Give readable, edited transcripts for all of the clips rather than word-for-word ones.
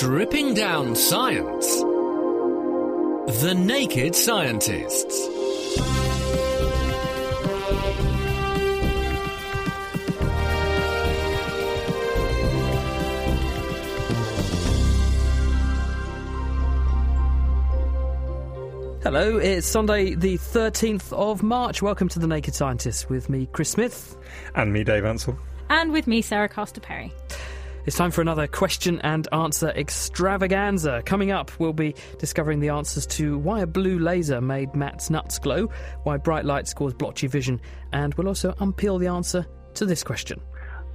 Dripping down science. The Naked Scientists. Hello, it's Sunday the 13th of March. Welcome to The Naked Scientists with me, Chris Smith. And me, Dave Ansell. And with me, Sarah Castor-Perry. It's time for another question and answer extravaganza. Coming up, we'll be discovering the answers to why a blue laser made Matt's nuts glow, why bright lights cause blotchy vision, and we'll also unpeel the answer to this question.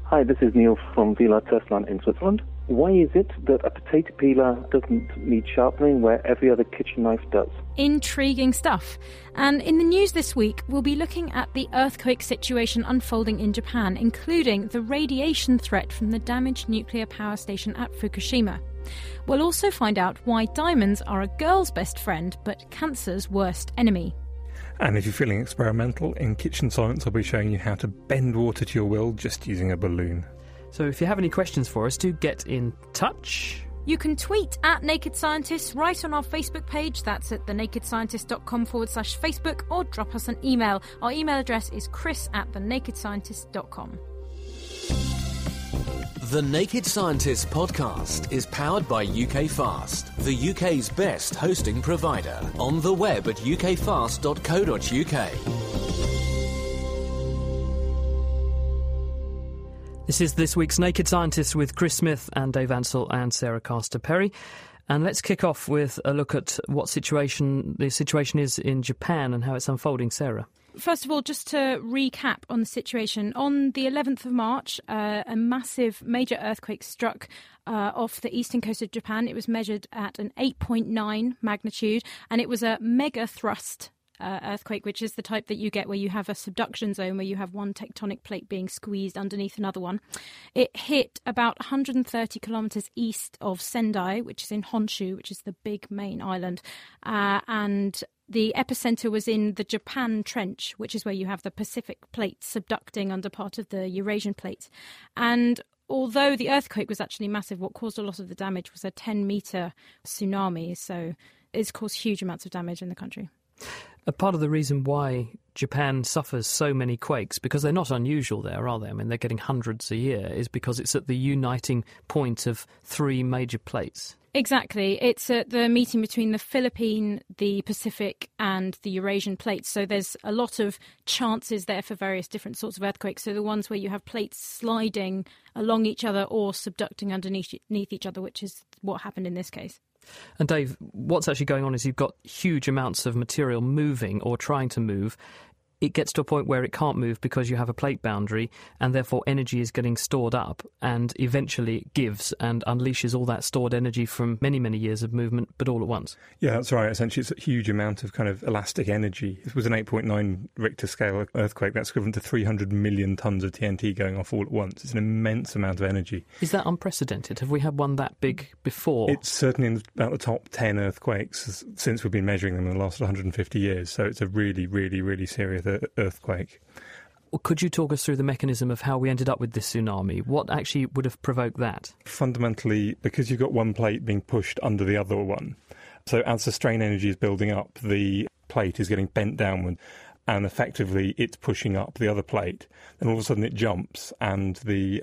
Hi, this is Neil from Vila Treslan in Switzerland. Why is it that a potato peeler doesn't need sharpening where every other kitchen knife does? Intriguing stuff. And in the news this week, we'll be looking at the earthquake situation unfolding in Japan, including the radiation threat from the damaged nuclear power station at Fukushima. We'll also find out why diamonds are a girl's best friend, but cancer's worst enemy. And if you're feeling experimental, in Kitchen Science I'll be showing you how to bend water to your will just using a balloon. So if you have any questions for us, do get in touch. You can tweet at Naked Scientists, write on our Facebook page, that's at thenakedscientist.com/Facebook, or drop us an email. Our email address is chris@thenakedscientist.com. The Naked Scientists podcast is powered by UKFast, the UK's best hosting provider. On the web at ukfast.co.uk. This is this week's Naked Scientists with Chris Smith and Dave Ansell and Sarah Castor-Perry. And let's kick off with a look at what the situation is in Japan and how it's unfolding. Sarah. First of all, just to recap on the situation, on the 11th of March, a massive major earthquake struck off the eastern coast of Japan. It was measured at an 8.9 magnitude, and it was a mega thrust earthquake, which is the type that you get where you have a subduction zone, where you have one tectonic plate being squeezed underneath another one. It hit about 130 kilometres east of Sendai, which is in Honshu, which is the big main island. And the epicentre was in the Japan Trench, which is where you have the Pacific plate subducting under part of the Eurasian plate. And although the earthquake was actually massive, what caused a lot of the damage was a 10-metre tsunami. So it's caused huge amounts of damage in the country. A part of the reason why Japan suffers so many quakes, because they're not unusual there, are they? I mean, they're getting hundreds a year, is because it's at the uniting point of three major plates. Exactly. It's at the meeting between the Philippine, the Pacific and the Eurasian plates. So there's a lot of chances there for various different sorts of earthquakes. So the ones where you have plates sliding along each other or subducting underneath each other, which is what happened in this case. And Dave, what's actually going on is you've got huge amounts of material moving or trying to move. It gets to a point where it can't move because you have a plate boundary, and therefore energy is getting stored up, and eventually it gives and unleashes all that stored energy from many, many years of movement, but all at once. Yeah, that's right. Essentially, it's a huge amount of kind of elastic energy. It was an 8.9 Richter scale earthquake. That's equivalent to 300 million tonnes of TNT going off all at once. It's an immense amount of energy. Is that unprecedented? Have we had one that big before? It's certainly in about the top 10 earthquakes since we've been measuring them in the last 150 years. So it's a really, really, really serious earthquake. Could you talk us through the mechanism of how we ended up with this tsunami? What actually would have provoked that? Fundamentally, because you've got one plate being pushed under the other one. So as the strain energy is building up, the plate is getting bent downward, and effectively it's pushing up the other plate. Then all of a sudden it jumps, and the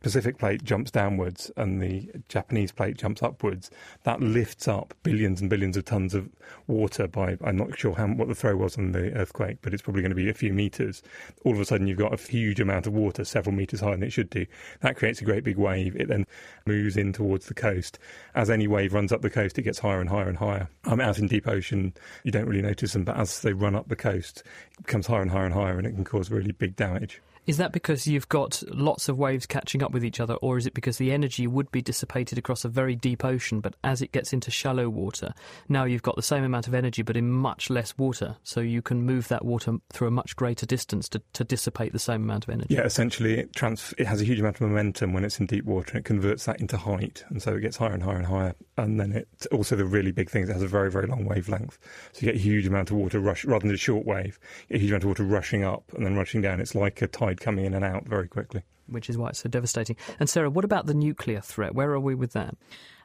Pacific plate jumps downwards and the Japanese plate jumps upwards. That lifts up billions and billions of tons of water by, I'm not sure what the throw was on the earthquake, but it's probably going to be a few metres. All of a sudden you've got a huge amount of water, several metres higher than it should do. That creates a great big wave. It then moves in towards the coast. As any wave runs up the coast, it gets higher and higher and higher. Out in deep ocean, you don't really notice them, but as they run up the coast, it becomes higher and higher and higher, and it can cause really big damage. Is that because you've got lots of waves catching up with each other, or is it because the energy would be dissipated across a very deep ocean, but as it gets into shallow water, now you've got the same amount of energy but in much less water, so you can move that water through a much greater distance to dissipate the same amount of energy? Yeah, essentially it has a huge amount of momentum when it's in deep water, and it converts that into height, and so it gets higher and higher and higher. And then it also, the really big thing is it has a very, very long wavelength, so you get a huge amount of water rather than a short wave, a huge amount of water rushing up and then rushing down. It's like a tide coming in and out very quickly. which is why it's so devastating. And Sarah, what about the nuclear threat? Where are we with that?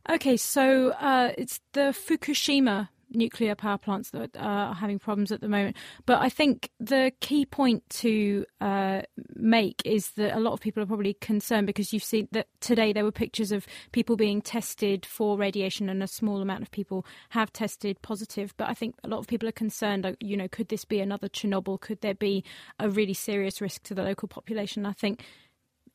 Okay, so it's the Fukushima nuclear power plants that are having problems at the moment. But I think the key point to make is that a lot of people are probably concerned because you've seen that today there were pictures of people being tested for radiation and a small amount of people have tested positive. But I think a lot of people are concerned, you know, could this be another Chernobyl? Could there be a really serious risk to the local population? I think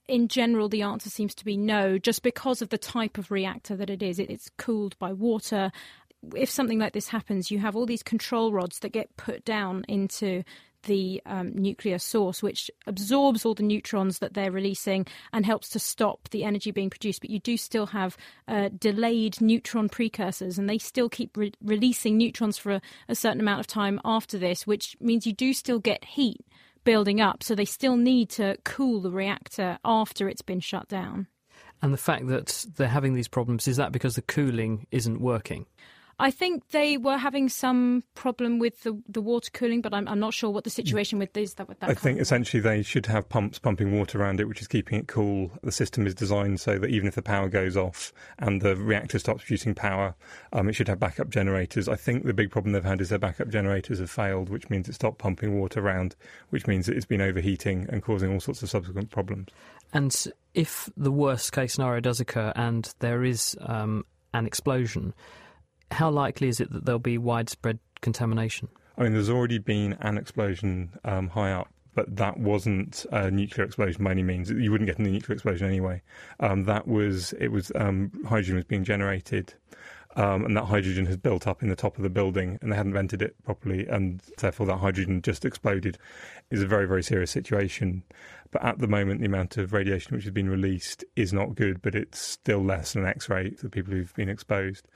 in general, the answer seems to be no, just because of the type of reactor that it is. It's cooled by water. If something like this happens, you have all these control rods that get put down into the nuclear source, which absorbs all the neutrons that they're releasing and helps to stop the energy being produced. But you do still have delayed neutron precursors, and they still keep releasing neutrons for a certain amount of time after this, which means you do still get heat building up. So they still need to cool the reactor after it's been shut down. And the fact that they're having these problems, is that because the cooling isn't working? I think they were having some problem with the water cooling, but I'm not sure what the situation with this. I think essentially they should have pumps pumping water around it, which is keeping it cool. The system is designed so that even if the power goes off and the reactor stops producing power, it should have backup generators. I think the big problem they've had is their backup generators have failed, which means it stopped pumping water around, which means that it's been overheating and causing all sorts of subsequent problems. And if the worst case scenario does occur and there is an explosion, how likely is it that there'll be widespread contamination? I mean, there's already been an explosion high up, but that wasn't a nuclear explosion by any means. You wouldn't get a nuclear explosion anyway. Hydrogen was being generated, and that hydrogen has built up in the top of the building, and they hadn't vented it properly, and therefore that hydrogen just exploded. It's a very, very serious situation. But at the moment, the amount of radiation which has been released is not good, but it's still less than an X-ray for people who've been exposed,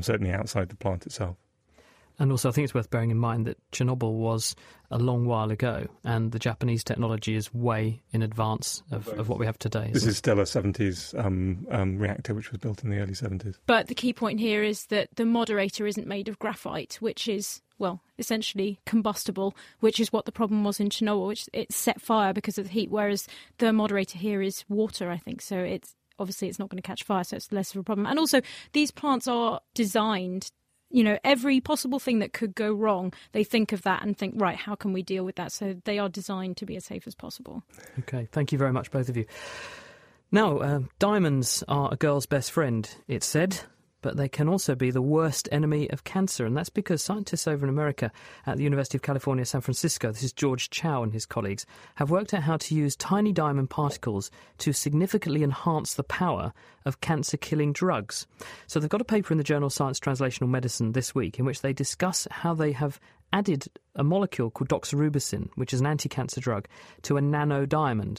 certainly outside the plant itself. And also, I think it's worth bearing in mind that Chernobyl was a long while ago, and the Japanese technology is way in advance of what we have today. This is still a 70s reactor, which was built in the early 70s. But the key point here is that the moderator isn't made of graphite, which is, well, essentially combustible, which is what the problem was in Chernobyl, which it set fire because of the heat, whereas the moderator here is water, I think, so it's obviously it's not going to catch fire, so it's less of a problem. And also, these plants are designed, you know, every possible thing that could go wrong, they think of that and think, right, how can we deal with that? So they are designed to be as safe as possible. OK, thank you very much, both of you. Now, diamonds are a girl's best friend, it's said, but they can also be the worst enemy of cancer. And that's because scientists over in America at the University of California, San Francisco, this is George Chow and his colleagues, have worked out how to use tiny diamond particles to significantly enhance the power of cancer-killing drugs. So they've got a paper in the journal Science Translational Medicine this week in which they discuss how they have added a molecule called doxorubicin, which is an anti-cancer drug, to a nanodiamond.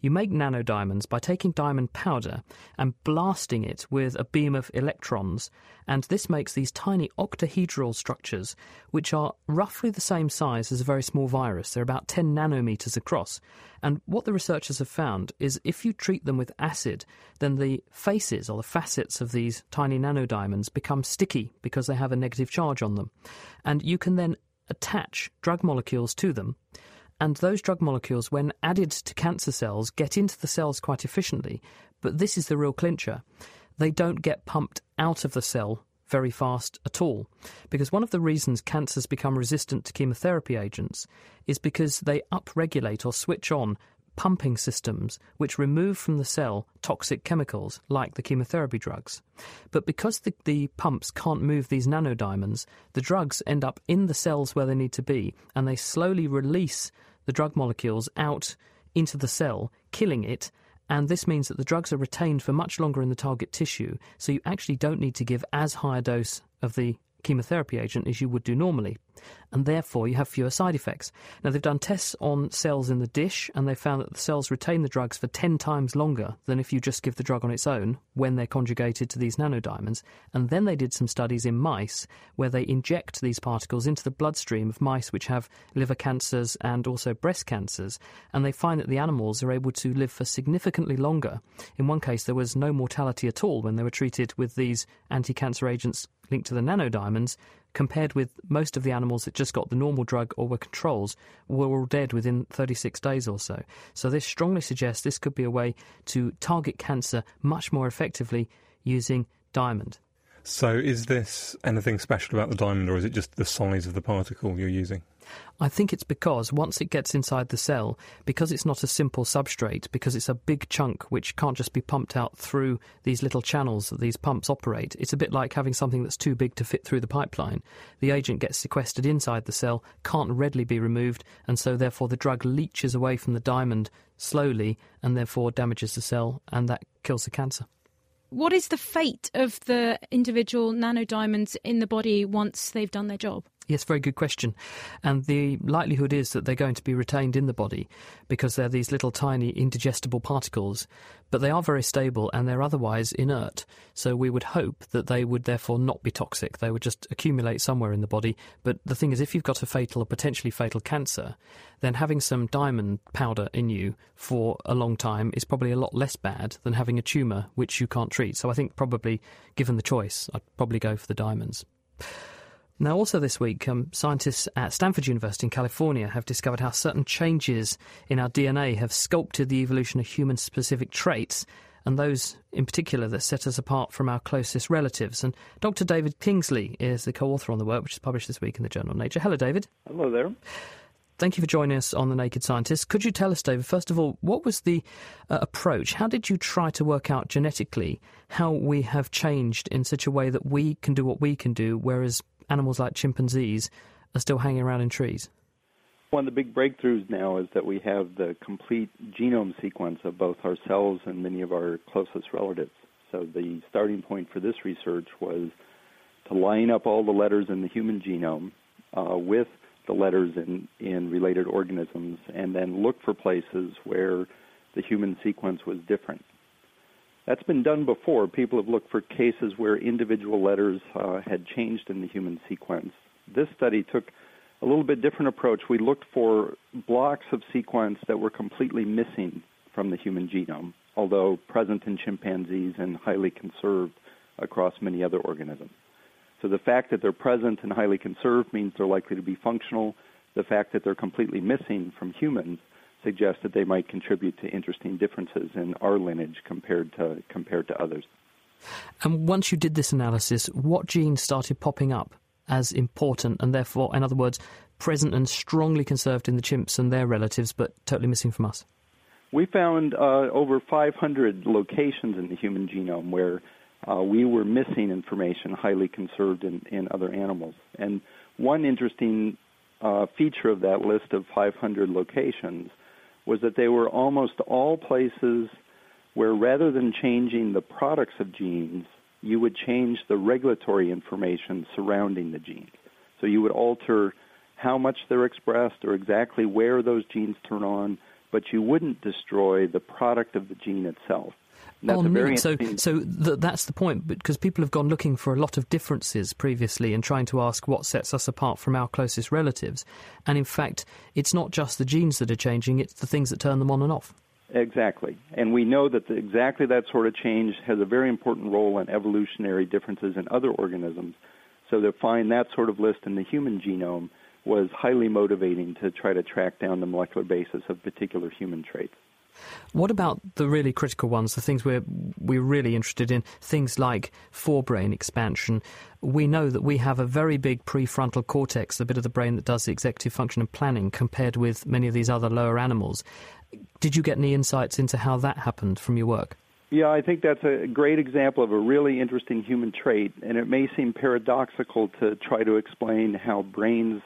You make nanodiamonds by taking diamond powder and blasting it with a beam of electrons, and this makes these tiny octahedral structures, which are roughly the same size as a very small virus. They're about 10 nanometers across. And what the researchers have found is if you treat them with acid, then the faces or the facets of these tiny nanodiamonds become sticky because they have a negative charge on them. And you can then attach drug molecules to them, and those drug molecules, when added to cancer cells, get into the cells quite efficiently. But this is the real clincher. They don't get pumped out of the cell very fast at all, because one of the reasons cancers become resistant to chemotherapy agents is because they upregulate or switch on pumping systems which remove from the cell toxic chemicals like the chemotherapy drugs. But because the pumps can't move these nanodiamonds, the drugs end up in the cells where they need to be, and they slowly release the drug molecules out into the cell, killing it, and this means that the drugs are retained for much longer in the target tissue, so you actually don't need to give as high a dose of the chemotherapy agent as you would do normally, and therefore you have fewer side effects. Now, they've done tests on cells in the dish, and they found that the cells retain the drugs for 10 times longer than if you just give the drug on its own when they're conjugated to these nanodiamonds. And then they did some studies in mice where they inject these particles into the bloodstream of mice which have liver cancers and also breast cancers, and they find that the animals are able to live for significantly longer. In one case, there was no mortality at all when they were treated with these anti-cancer agents linked to the nanodiamonds, compared with most of the animals that just got the normal drug or were controls, were all dead within 36 days or so. So this strongly suggests this could be a way to target cancer much more effectively using diamond. So is this anything special about the diamond, or is it just the size of the particle you're using? I think it's because once it gets inside the cell, because it's not a simple substrate, because it's a big chunk which can't just be pumped out through these little channels that these pumps operate, it's a bit like having something that's too big to fit through the pipeline. The agent gets sequestered inside the cell, can't readily be removed, and so therefore the drug leaches away from the diamond slowly and therefore damages the cell, and that kills the cancer. What is the fate of the individual nanodiamonds in the body once they've done their job? Yes, very good question. And the likelihood is that they're going to be retained in the body because they're these little tiny indigestible particles, but they are very stable and they're otherwise inert. So we would hope that they would therefore not be toxic. They would just accumulate somewhere in the body. But the thing is, if you've got a fatal or potentially fatal cancer, then having some diamond powder in you for a long time is probably a lot less bad than having a tumour which you can't treat. So I think probably, given the choice, I'd probably go for the diamonds. Now, also this week, scientists at Stanford University in California have discovered how certain changes in our DNA have sculpted the evolution of human-specific traits, and those in particular that set us apart from our closest relatives. And Dr. David Kingsley is the co-author on the work, which is published this week in the journal Nature. Hello, David. Hello there. Thank you for joining us on The Naked Scientists. Could you tell us, David, first of all, what was the approach? How did you try to work out genetically how we have changed in such a way that we can do what we can do, whereas animals like chimpanzees are still hanging around in trees? One of the big breakthroughs now is that we have the complete genome sequence of both ourselves and many of our closest relatives. So the starting point for this research was to line up all the letters in the human genome with the letters in related organisms, and then look for places where the human sequence was different. That's been done before. People have looked for cases where individual letters had changed in the human sequence. This study took a little bit different approach. We looked for blocks of sequence that were completely missing from the human genome, although present in chimpanzees and highly conserved across many other organisms. So the fact that they're present and highly conserved means they're likely to be functional. The fact that they're completely missing from humans suggest that they might contribute to interesting differences in our lineage compared to others. And once you did this analysis, what genes started popping up as important and therefore, in other words, present and strongly conserved in the chimps and their relatives, but totally missing from us? We found over 500 locations in the human genome where we were missing information highly conserved in other animals. And one interesting feature of that list of 500 locations was that they were almost all places where, rather than changing the products of genes, you would change the regulatory information surrounding the genes. So you would alter how much they're expressed or exactly where those genes turn on, but you wouldn't destroy the product of the gene itself. That's the point, because people have gone looking for a lot of differences previously and trying to ask what sets us apart from our closest relatives. And in fact, it's not just the genes that are changing, it's the things that turn them on and off. Exactly. And we know that exactly that sort of change has a very important role in evolutionary differences in other organisms. So to find that sort of list in the human genome was highly motivating to try to track down the molecular basis of particular human traits. What about the really critical ones, the things we're really interested in, things like forebrain expansion? We know that we have a very big prefrontal cortex, the bit of the brain that does the executive function and planning, compared with many of these other lower animals. Did you get any insights into how that happened from your work? Yeah, I think that's a great example of a really interesting human trait, and it may seem paradoxical to try to explain how brains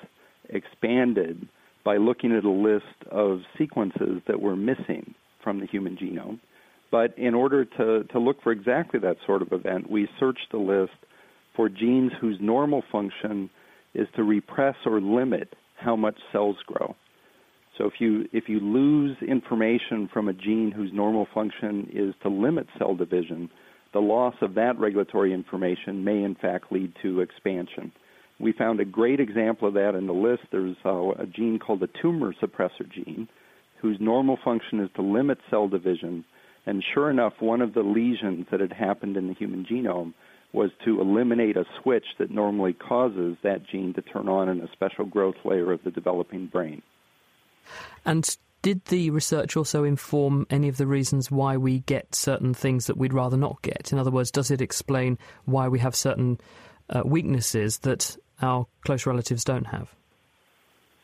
expanded by looking at a list of sequences that were missing from the human genome. But in order to look for exactly that sort of event, we searched the list for genes whose normal function is to repress or limit how much cells grow. So if you lose information from a gene whose normal function is to limit cell division, the loss of that regulatory information may in fact lead to expansion. We found a great example of that in the list. There's a gene called the tumor suppressor gene, whose normal function is to limit cell division. And sure enough, one of the lesions that had happened in the human genome was to eliminate a switch that normally causes that gene to turn on in a special growth layer of the developing brain. And did the research also inform any of the reasons why we get certain things that we'd rather not get? In other words, does it explain why we have certain weaknesses that our close relatives don't have?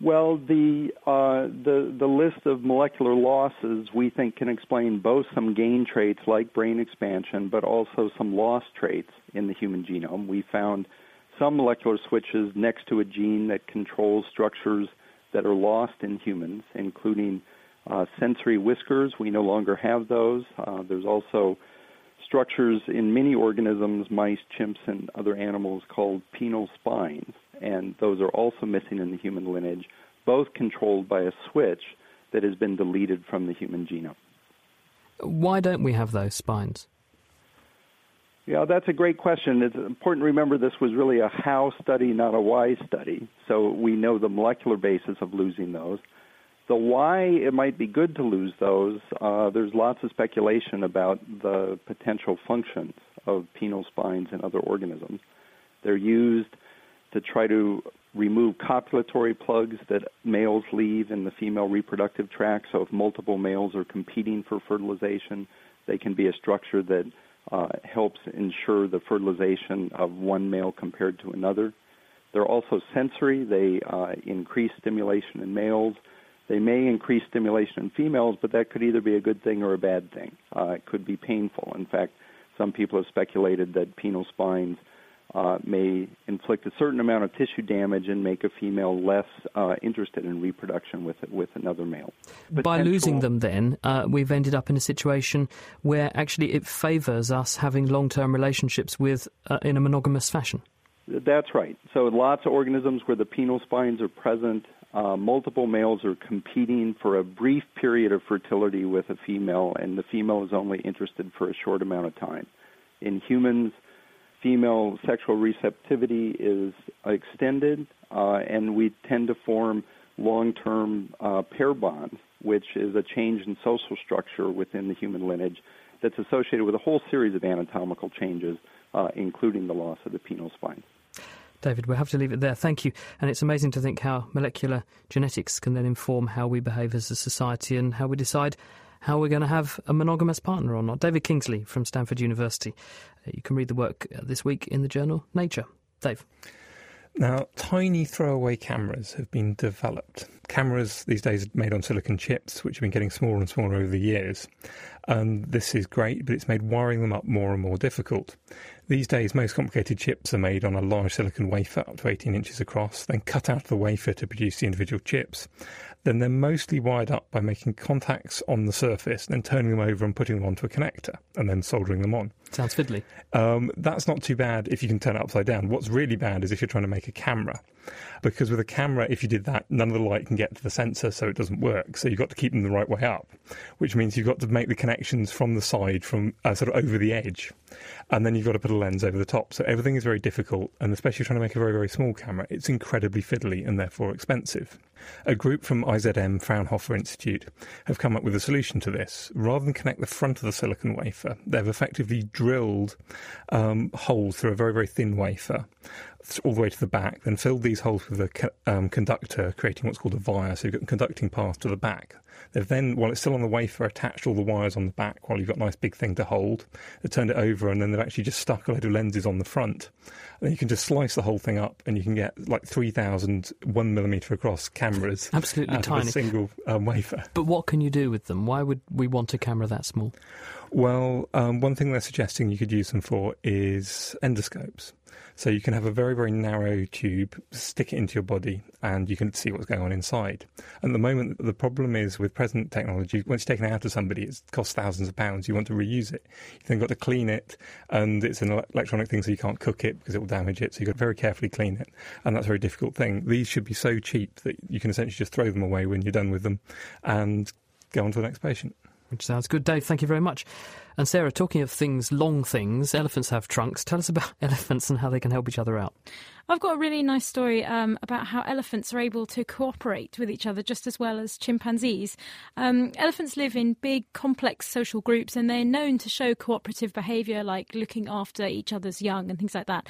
Well, the list of molecular losses we think can explain both some gain traits like brain expansion, but also some loss traits in the human genome. We found some molecular switches next to a gene that controls structures that are lost in humans, including sensory whiskers. We no longer have those. There's also structures in many organisms, mice, chimps, and other animals called penile spines, and those are also missing in the human lineage, both controlled by a switch that has been deleted from the human genome. Why don't we have those spines? Yeah, that's a great question. It's important to remember this was really a how study, not a why study, so we know the molecular basis of losing those. The why it might be good to lose those, there's lots of speculation about the potential functions of penile spines in other organisms. They're used to try to remove copulatory plugs that males leave in the female reproductive tract. So if multiple males are competing for fertilization, they can be a structure that helps ensure the fertilization of one male compared to another. They're also sensory. They increase stimulation in males. They may increase stimulation in females, but that could either be a good thing or a bad thing. It could be painful. In fact, some people have speculated that penile spines may inflict a certain amount of tissue damage and make a female less interested in reproduction with another male. By losing them then, we've ended up in a situation where actually it favours us having long-term relationships with in a monogamous fashion. That's right. So lots of organisms where the penile spines are present, multiple males are competing for a brief period of fertility with a female, and the female is only interested for a short amount of time. In humans, female sexual receptivity is extended, and we tend to form long-term pair bonds, which is a change in social structure within the human lineage that's associated with a whole series of anatomical changes, including the loss of the penile spine. David, we'll have to leave it there. Thank you. And it's amazing to think how molecular genetics can then inform how we behave as a society and how we decide how we're going to have a monogamous partner or not. David Kingsley from Stanford University. You can read the work this week in the journal Nature. Dave. Now, tiny throwaway cameras have been developed. Cameras these days are made on silicon chips, which have been getting smaller and smaller over the years. This is great, but it's made wiring them up more and more difficult. These days, most complicated chips are made on a large silicon wafer up to 18 inches across, then cut out of the wafer to produce the individual chips. Then they're mostly wired up by making contacts on the surface, then turning them over and putting them onto a connector, and then soldering them on. Sounds fiddly. That's not too bad if you can turn it upside down. What's really bad is if you're trying to make a camera, because with a camera, if you did that, none of the light can get to the sensor, so it doesn't work. So you've got to keep them the right way up, which means you've got to make the connections from the side, from sort of over the edge, and then you've got to put a lens over the top. So everything is very difficult, and especially trying to make a very, very small camera, it's incredibly fiddly and therefore expensive. A group from IZM Fraunhofer Institute have come up with a solution to this. Rather than connect the front of the silicon wafer, they've effectively drilled holes through a very, very thin wafer all the way to the back, then filled these holes with a conductor, creating what's called a via, so you've got a conducting path to the back. They've then, while it's still on the wafer, attached all the wires on the back while you've got a nice big thing to hold. They've turned it over, and then they've actually just stuck a load of lenses on the front. And then you can just slice the whole thing up, and you can get like 3,000 1mm across cameras. Absolutely tiny. Out of a single wafer. But what can you do with them? Why would we want a camera that small? Well, one thing they're suggesting you could use them for is endoscopes. So you can have a very, very narrow tube, stick it into your body, and you can see what's going on inside. At the moment, the problem is with present technology, once you take it out of somebody, it costs thousands of pounds. You want to reuse it. You've then got to clean it, and it's an electronic thing, so you can't cook it because it will damage it. So you've got to very carefully clean it, and that's a very difficult thing. These should be so cheap that you can essentially just throw them away when you're done with them and go on to the next patient. Which sounds good. Dave, thank you very much. And Sarah, talking of things, long things, elephants have trunks. Tell us about elephants and how they can help each other out. I've got a really nice story about how elephants are able to cooperate with each other just as well as chimpanzees. Elephants live in big, complex social groups, and they're known to show cooperative behaviour, like looking after each other's young and things like that.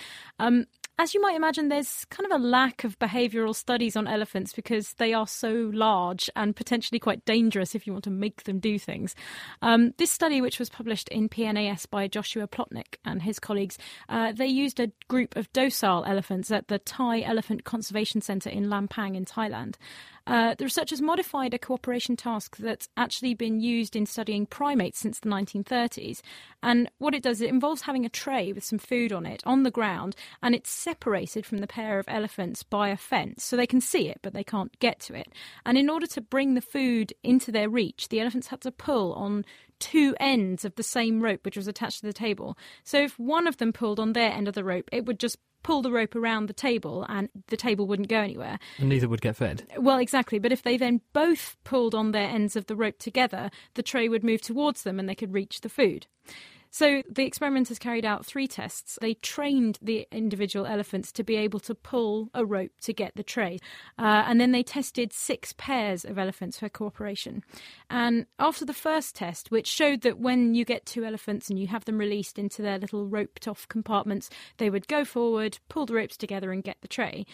As you might imagine, there's kind of a lack of behavioural studies on elephants because they are so large and potentially quite dangerous if you want to make them do things. This study, which was published in PNAS by Joshua Plotnik and his colleagues, they used a group of docile elephants at the Thai Elephant Conservation Centre in Lampang in Thailand. The researchers modified a cooperation task that's actually been used in studying primates since the 1930s. And what it does, it involves having a tray with some food on it on the ground, and it's separated from the pair of elephants by a fence. So they can see it, but they can't get to it. And in order to bring the food into their reach, the elephants had to pull on two ends of the same rope, which was attached to the table. So if one of them pulled on their end of the rope, it would just pull the rope around the table and the table wouldn't go anywhere. And neither would get fed. Well, exactly. But if they then both pulled on their ends of the rope together, the tray would move towards them and they could reach the food. So the experimenters carried out three tests. They trained the individual elephants to be able to pull a rope to get the tray. And then they tested 6 pairs of elephants for cooperation. And after the first test, which showed that when you get 2 elephants and you have them released into their little roped-off compartments, they would go forward, pull the ropes together and get the tray.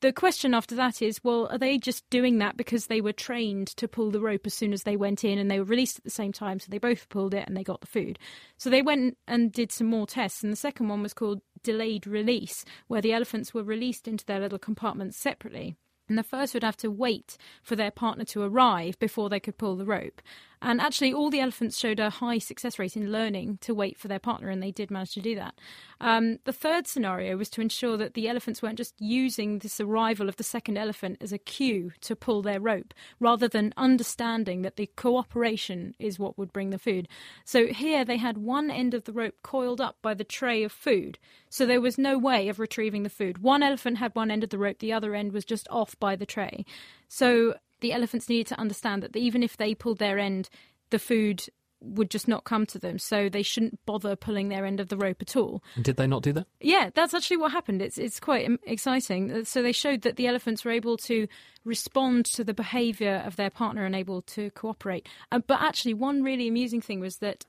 The question after that is, well, are they just doing that because they were trained to pull the rope as soon as they went in and they were released at the same time, so they both pulled it and they got the food? So they went and did some more tests, and the second one was called delayed release, where the elephants were released into their little compartments separately. And the first would have to wait for their partner to arrive before they could pull the rope. And actually, all the elephants showed a high success rate in learning to wait for their partner, and they did manage to do that. The third scenario was to ensure that the elephants weren't just using this arrival of the second elephant as a cue to pull their rope, rather than understanding that the cooperation is what would bring the food. So here they had one end of the rope coiled up by the tray of food, so there was no way of retrieving the food. One elephant had one end of the rope, the other end was just off by the tray. So the elephants needed to understand that even if they pulled their end, the food would just not come to them, so they shouldn't bother pulling their end of the rope at all. Did they not do that? Yeah, that's actually what happened. It's quite exciting. So they showed that the elephants were able to respond to the behaviour of their partner and able to cooperate. But actually, one really amusing thing was that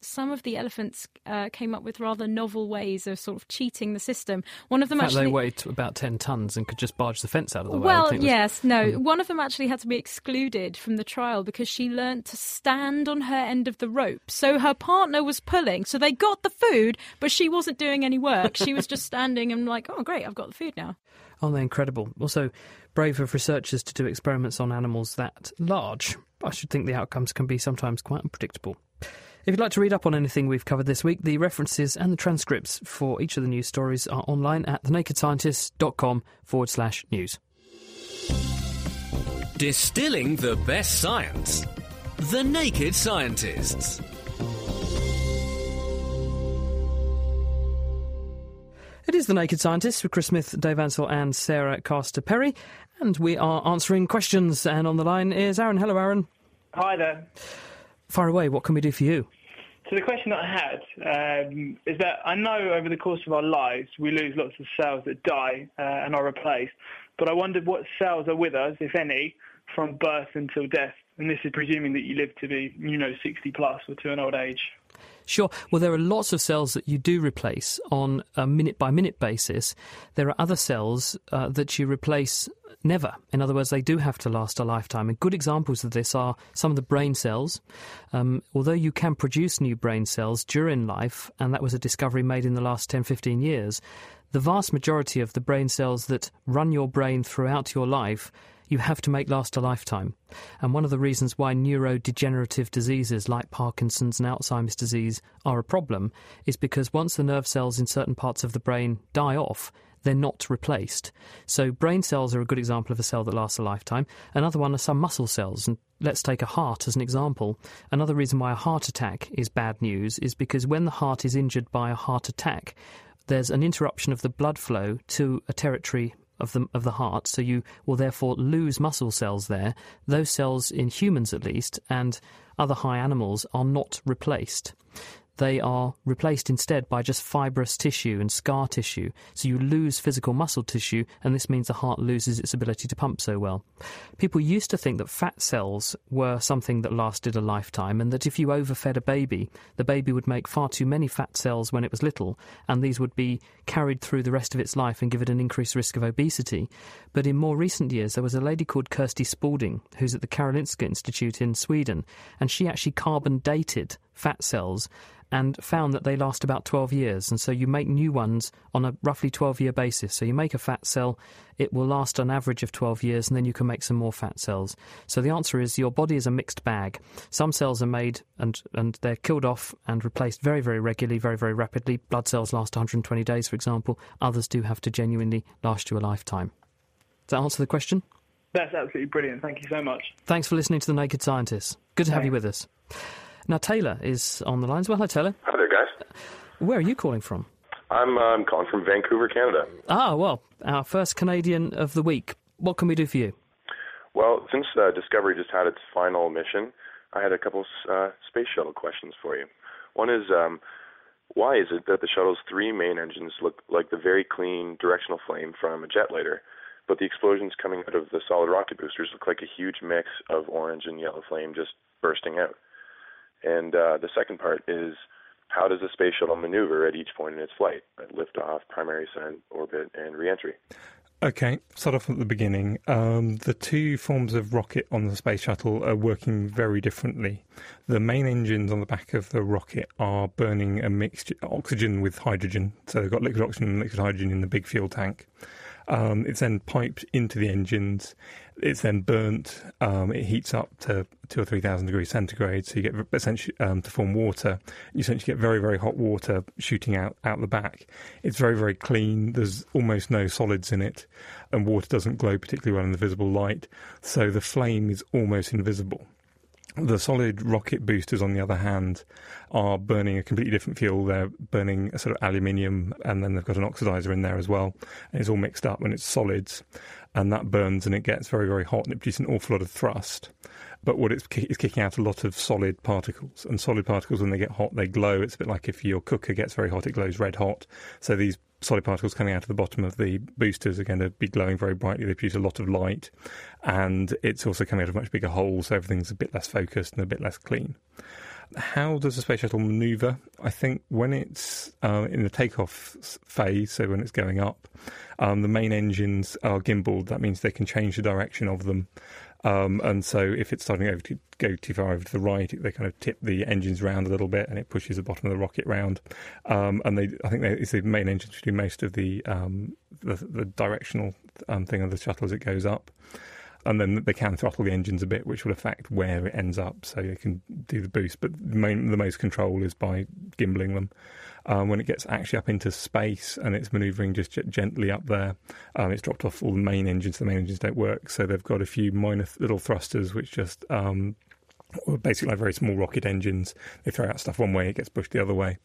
some of the elephants came up with rather novel ways of sort of cheating the system. One of them actually... They weighed about 10 tonnes and could just barge the fence out of the way. Well, yes, no. One of them actually had to be excluded from the trial because she learnt to stand on her end of the rope. So her partner was pulling, so they got the food, but she wasn't doing any work. She was just standing and like, oh, great, I've got the food now. Aren't they incredible? Also, brave of researchers to do experiments on animals that large. I should think the outcomes can be sometimes quite unpredictable. If you'd like to read up on anything we've covered this week, the references and the transcripts for each of the news stories are online at thenakedscientists.com/news. Distilling the best science. The Naked Scientists. It is The Naked Scientists with Chris Smith, Dave Ansell and Sarah Castor-Perry. And we are answering questions. And on the line is Aaron. Hello, Aaron. Hi there. Fire away. What can we do for you? So the question that I had is that I know over the course of our lives we lose lots of cells that die and are replaced. But I wondered what cells are with us, if any, from birth until death. And this is presuming that you live to be, 60 plus or to an old age. Sure. Well, there are lots of cells that you do replace on a minute-by-minute basis. There are other cells that you replace never. In other words, they do have to last a lifetime. And good examples of this are some of the brain cells. Although you can produce new brain cells during life, and that was a discovery made in the last 10, 15 years, the vast majority of the brain cells that run your brain throughout your life you have to make last a lifetime. And one of the reasons why neurodegenerative diseases like Parkinson's and Alzheimer's disease are a problem is because once the nerve cells in certain parts of the brain die off, they're not replaced. So brain cells are a good example of a cell that lasts a lifetime. Another one are some muscle cells. And let's take a heart as an example. Another reason why a heart attack is bad news is because when the heart is injured by a heart attack, there's an interruption of the blood flow to a territory of the heart, so you will therefore lose muscle cells there. Those cells in humans at least, and other high animals, are not replaced. They are replaced instead by just fibrous tissue and scar tissue. So you lose physical muscle tissue, and this means the heart loses its ability to pump so well. People used to think that fat cells were something that lasted a lifetime, and that if you overfed a baby, the baby would make far too many fat cells when it was little, and these would be carried through the rest of its life and give it an increased risk of obesity. But in more recent years, there was a lady called Kirsty Spalding, who's at the Karolinska Institute in Sweden, and she actually carbon dated fat cells and found that they last about 12 years. And so you make new ones on a roughly 12-year basis. So you make a fat cell, it will last an average of 12 years, and then you can make some more fat cells. So the answer is your body is a mixed bag. Some cells are made and they're killed off and replaced very, very regularly, very, very rapidly. Blood cells last 120 days, for example. Others do have to genuinely last you a lifetime. Does that answer the question? That's absolutely brilliant. Thank you so much. Thanks for listening to The Naked Scientists. Good to have you with us. Now, Taylor is on the line as well. Hi, Taylor. Hi there, guys. Where are you calling from? I'm calling from Vancouver, Canada. Ah, well, our first Canadian of the week. What can we do for you? Well, since Discovery just had its final mission, I had a couple space shuttle questions for you. One is, why is it that the shuttle's three main engines look like the very clean directional flame from a jet lighter, but the explosions coming out of the solid rocket boosters look like a huge mix of orange and yellow flame just bursting out? And the second part is, how does the space shuttle maneuver at each point in its flight? Liftoff, primary ascent, orbit, and reentry. Okay, start off at the beginning. The two forms of rocket on the space shuttle are working very differently. The main engines on the back of the rocket are burning a mixture oxygen with hydrogen, so they've got liquid oxygen and liquid hydrogen in the big fuel tank. It's then piped into the engines. It's then burnt. It heats up to 2,000 or 3,000 degrees centigrade, so you get essentially to form water. You essentially get very, very hot water shooting out the back. It's very, very clean. There's almost no solids in it, and water doesn't glow particularly well in the visible light, so the flame is almost invisible. The solid rocket boosters, on the other hand, are burning a completely different fuel. They're burning a sort of aluminium, and then they've got an oxidizer in there as well. And it's all mixed up, and it's solids. And that burns, and it gets very, very hot, and it produces an awful lot of thrust. But what it's kicking out a lot of solid particles. And solid particles, when they get hot, they glow. It's a bit like if your cooker gets very hot, it glows red hot. So these solid particles coming out of the bottom of the boosters are going to be glowing very brightly. They produce a lot of light, and it's also coming out of a much bigger hole, so everything's a bit less focused and a bit less clean. How does the space shuttle manoeuvre? I think when it's in the takeoff phase, so when it's going up, the main engines are gimbaled. That means they can change the direction of them. And so if it's starting to go too far over to the right, they kind of tip the engines round a little bit, and it pushes the bottom of the rocket round. It's the main engines which do most of the directional thing of the shuttle as it goes up. And then they can throttle the engines a bit, which will affect where it ends up, so they can do the boost. But the most control is by gimballing them. When it gets actually up into space and it's manoeuvring just gently up there, it's dropped off all the main engines. The main engines don't work, so they've got a few minor little thrusters, which just basically like very small rocket engines. They throw out stuff one way, it gets pushed the other way.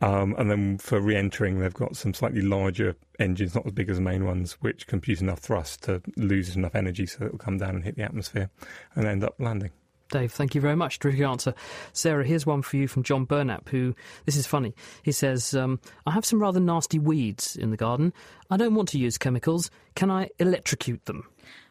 And then for re-entering, they've got some slightly larger engines, not as big as the main ones, which can produce enough thrust to lose enough energy so that it will come down and hit the atmosphere and end up landing. Dave, thank you very much. Terrific answer. Sarah, here's one for you from John Burnap, who, this is funny, he says, I have some rather nasty weeds in the garden. I don't want to use chemicals. Can I electrocute them?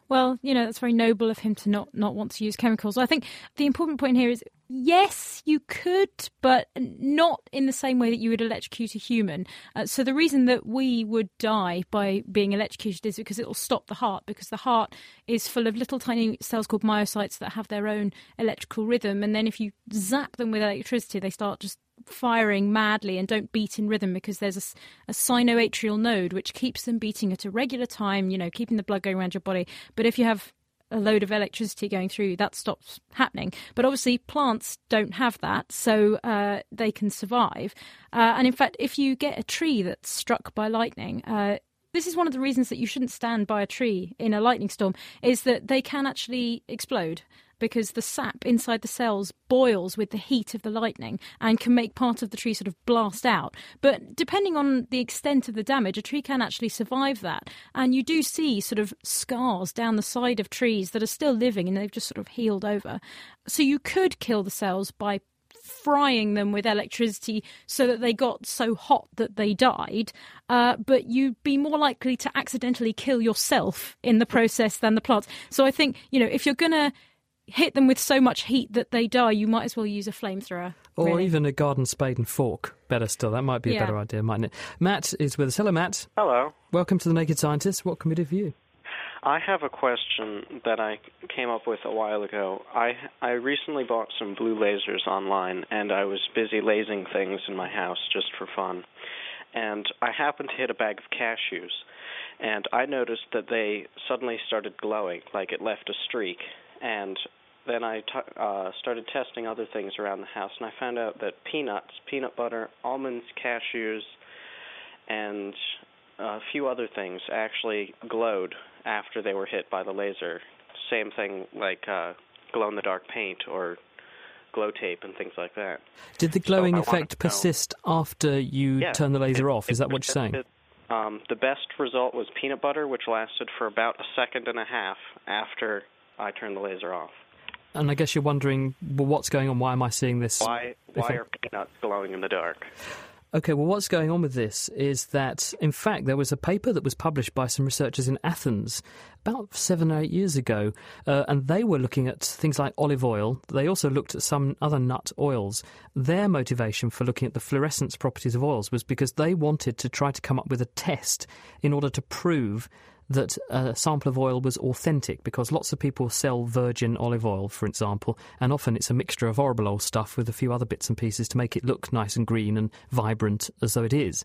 Well, you know, that's very noble of him to not want to use chemicals. I think the important point here is, yes, you could, but not in the same way that you would electrocute a human. So the reason that we would die by being electrocuted is because it will stop the heart, because the heart is full of little tiny cells called myocytes that have their own electrical rhythm. And then if you zap them with electricity, they start just firing madly and don't beat in rhythm, because there's a sinoatrial node which keeps them beating at a regular time, you know, keeping the blood going around your body. But if you have a load of electricity going through, that stops happening. But obviously plants don't have that, so they can survive. And in fact, if you get a tree that's struck by lightning, this is one of the reasons that you shouldn't stand by a tree in a lightning storm, is that they can actually explode. because the sap inside the cells boils with the heat of the lightning and can make part of the tree sort of blast out. But depending on the extent of the damage, a tree can actually survive that. And you do see sort of scars down the side of trees that are still living and they've just sort of healed over. So you could kill the cells by frying them with electricity so that they got so hot that they died, but you'd be more likely to accidentally kill yourself in the process than the plants. So I think, you know, if you're going to hit them with so much heat that they die, you might as well use a flamethrower. Or really, even a garden spade and fork. Better still, that might be a better idea, mightn't it? Matt is with us. Hello, Matt. Hello. Welcome to The Naked Scientists. What can we do for you? I have a question that I came up with a while ago. I recently bought some blue lasers online, and I was busy lasing things in my house just for fun. And I happened to hit a bag of cashews, and I noticed that they suddenly started glowing, like it left a streak. And then I started testing other things around the house, and I found out that peanuts, peanut butter, almonds, cashews, and a few other things actually glowed after they were hit by the laser. Same thing like glow-in-the-dark paint or glow tape and things like that. Did the glowing effect persist after you turned the laser off? Is that what you're saying? The best result was peanut butter, which lasted for about a second and a half after I turned the laser off. And I guess you're wondering, well, what's going on? Why am I seeing this? Why are peanuts glowing in the dark? Okay, well, what's going on with this is that, in fact, there was a paper that was published by some researchers in Athens about 7 or 8 years ago, and they were looking at things like olive oil. They also looked at some other nut oils. Their motivation for looking at the fluorescence properties of oils was because they wanted to try to come up with a test in order to prove that a sample of oil was authentic, because lots of people sell virgin olive oil, for example, and often it's a mixture of horrible old stuff with a few other bits and pieces to make it look nice and green and vibrant as though it is.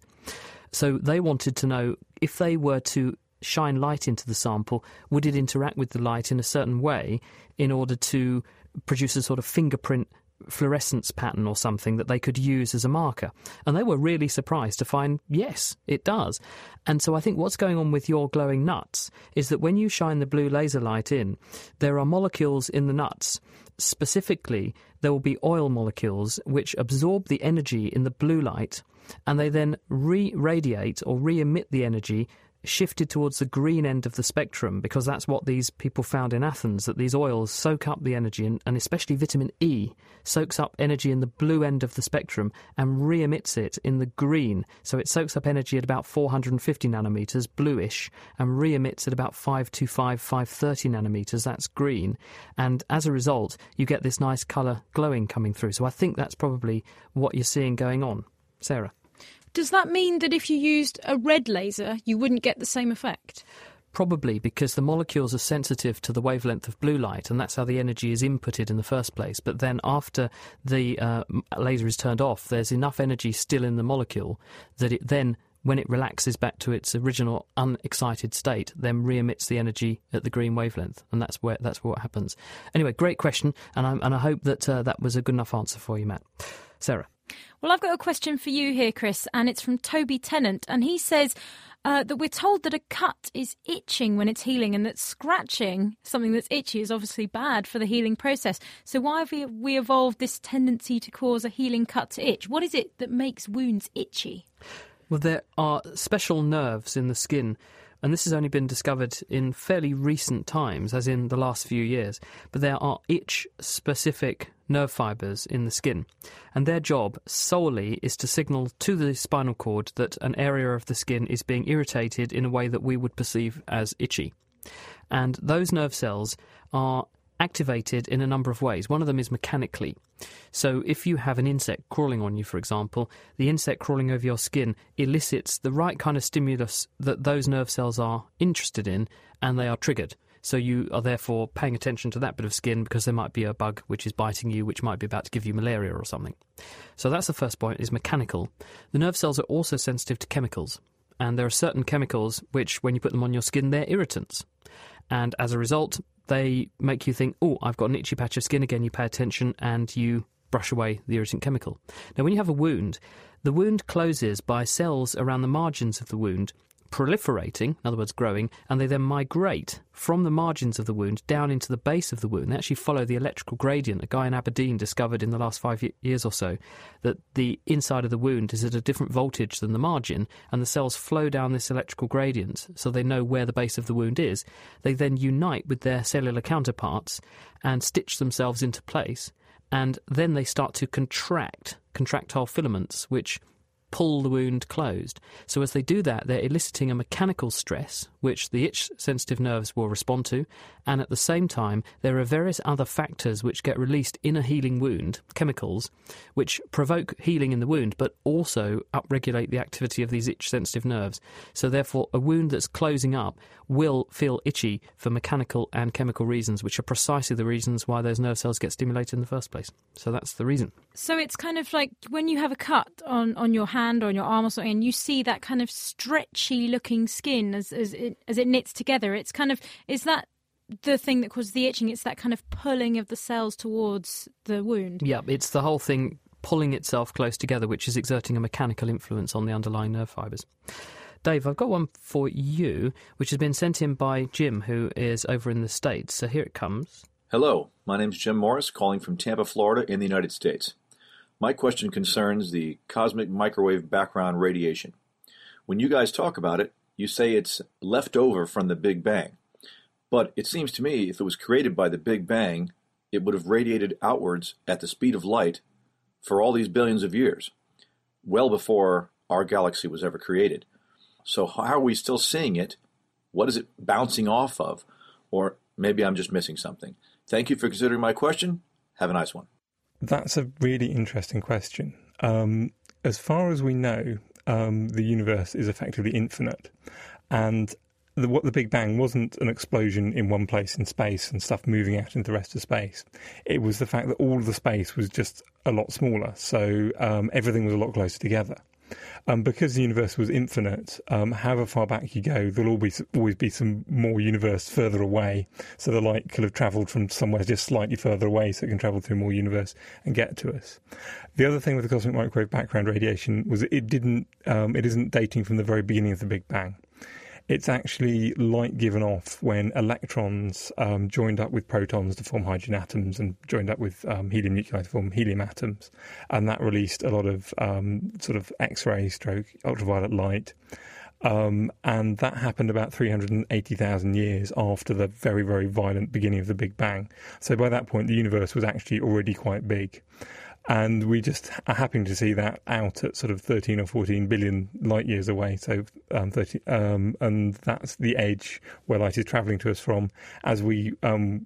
So they wanted to know, if they were to shine light into the sample, would it interact with the light in a certain way in order to produce a sort of fingerprint fluorescence pattern or something that they could use as a marker. And they were really surprised to find, yes, it does. And so I think what's going on with your glowing nuts is that when you shine the blue laser light in, there are molecules in the nuts. Specifically, there will be oil molecules which absorb the energy in the blue light, and they then re-radiate or re-emit the energy shifted towards the green end of the spectrum, because that's what these people found in Athens, that these oils soak up the energy, and especially vitamin E soaks up energy in the blue end of the spectrum and re-emits it in the green. So it soaks up energy at about 450 nanometers, bluish, and re-emits at about 525, 530 nanometers, that's green. And as a result, you get this nice colour glowing coming through. So I think that's probably what you're seeing going on. Sarah? Does that mean that if you used a red laser, you wouldn't get the same effect? Probably, because the molecules are sensitive to the wavelength of blue light, and that's how the energy is inputted in the first place. But then after the laser is turned off, there's enough energy still in the molecule that it then, when it relaxes back to its original unexcited state, then re-emits the energy at the green wavelength, and that's what happens. Anyway, great question, and I hope that that was a good enough answer for you, Matt. Sarah? Well, I've got a question for you here, Chris, and it's from Toby Tennant, and he says that we're told that a cut is itching when it's healing, and that scratching something that's itchy is obviously bad for the healing process. So why have we evolved this tendency to cause a healing cut to itch? What is it that makes wounds itchy? Well, there are special nerves in the skin, and this has only been discovered in fairly recent times, as in the last few years, but there are itch-specific nerve fibres in the skin, and their job solely is to signal to the spinal cord that an area of the skin is being irritated in a way that we would perceive as itchy. And those nerve cells are activated in a number of ways. One of them is mechanically. So if you have an insect crawling on you, for example, the insect crawling over your skin elicits the right kind of stimulus that those nerve cells are interested in, and they are triggered. So you are therefore paying attention to that bit of skin because there might be a bug which is biting you, which might be about to give you malaria or something. So that's the first point, is mechanical. The nerve cells are also sensitive to chemicals, and there are certain chemicals which, when you put them on your skin, they're irritants. And as a result, they make you think, oh, I've got an itchy patch of skin again. You pay attention and you brush away the irritant chemical. Now, when you have a wound, the wound closes by cells around the margins of the wound proliferating, in other words growing, and they then migrate from the margins of the wound down into the base of the wound. They actually follow the electrical gradient. A guy in Aberdeen discovered in the last 5 years or so that the inside of the wound is at a different voltage than the margin, and the cells flow down this electrical gradient, so they know where the base of the wound is. They then unite with their cellular counterparts and stitch themselves into place, and then they start to contract, contractile filaments, which pull the wound closed. So as they do that, they're eliciting a mechanical stress, which the itch-sensitive nerves will respond to, and at the same time, there are various other factors which get released in a healing wound, chemicals, which provoke healing in the wound, but also upregulate the activity of these itch-sensitive nerves. So therefore, a wound that's closing up will feel itchy for mechanical and chemical reasons, which are precisely the reasons why those nerve cells get stimulated in the first place. So that's the reason. So it's kind of like when you have a cut on your hand or on your arm or something, and you see that kind of stretchy looking skin as it knits together. It's kind of, is that the thing that causes the itching? It's that kind of pulling of the cells towards the wound. Yeah, it's the whole thing pulling itself close together, which is exerting a mechanical influence on the underlying nerve fibres. Dave, I've got one for you, which has been sent in by Jim, who is over in the States. So here it comes. Hello, my name's Jim Morris, calling from Tampa, Florida in the United States. My question concerns the cosmic microwave background radiation. When you guys talk about it, you say it's left over from the Big Bang. But it seems to me if it was created by the Big Bang, it would have radiated outwards at the speed of light for all these billions of years, well before our galaxy was ever created. So how are we still seeing it? What is it bouncing off of? Or maybe I'm just missing something. Thank you for considering my question. Have a nice one. That's a really interesting question. As far as we know, the universe is effectively infinite. And what the Big Bang wasn't an explosion in one place in space and stuff moving out into the rest of space. It was the fact that all of the space was just a lot smaller. So everything was a lot closer together. Because the universe was infinite, however far back you go, there'll always be some more universe further away. So the light could have travelled from somewhere just slightly further away, so it can travel through more universe and get to us. The other thing with the cosmic microwave background radiation was it isn't dating from the very beginning of the Big Bang. It's actually light given off when electrons joined up with protons to form hydrogen atoms and joined up with helium nuclei to form helium atoms. And that released a lot of sort of X-ray stroke, ultraviolet light. And that happened about 380,000 years after the very, very violent beginning of the Big Bang. So by that point, the universe was actually already quite big. And we just are happening to see that out at sort of 13 or 14 billion light years away. So, and that's the edge where light is travelling to us from. As we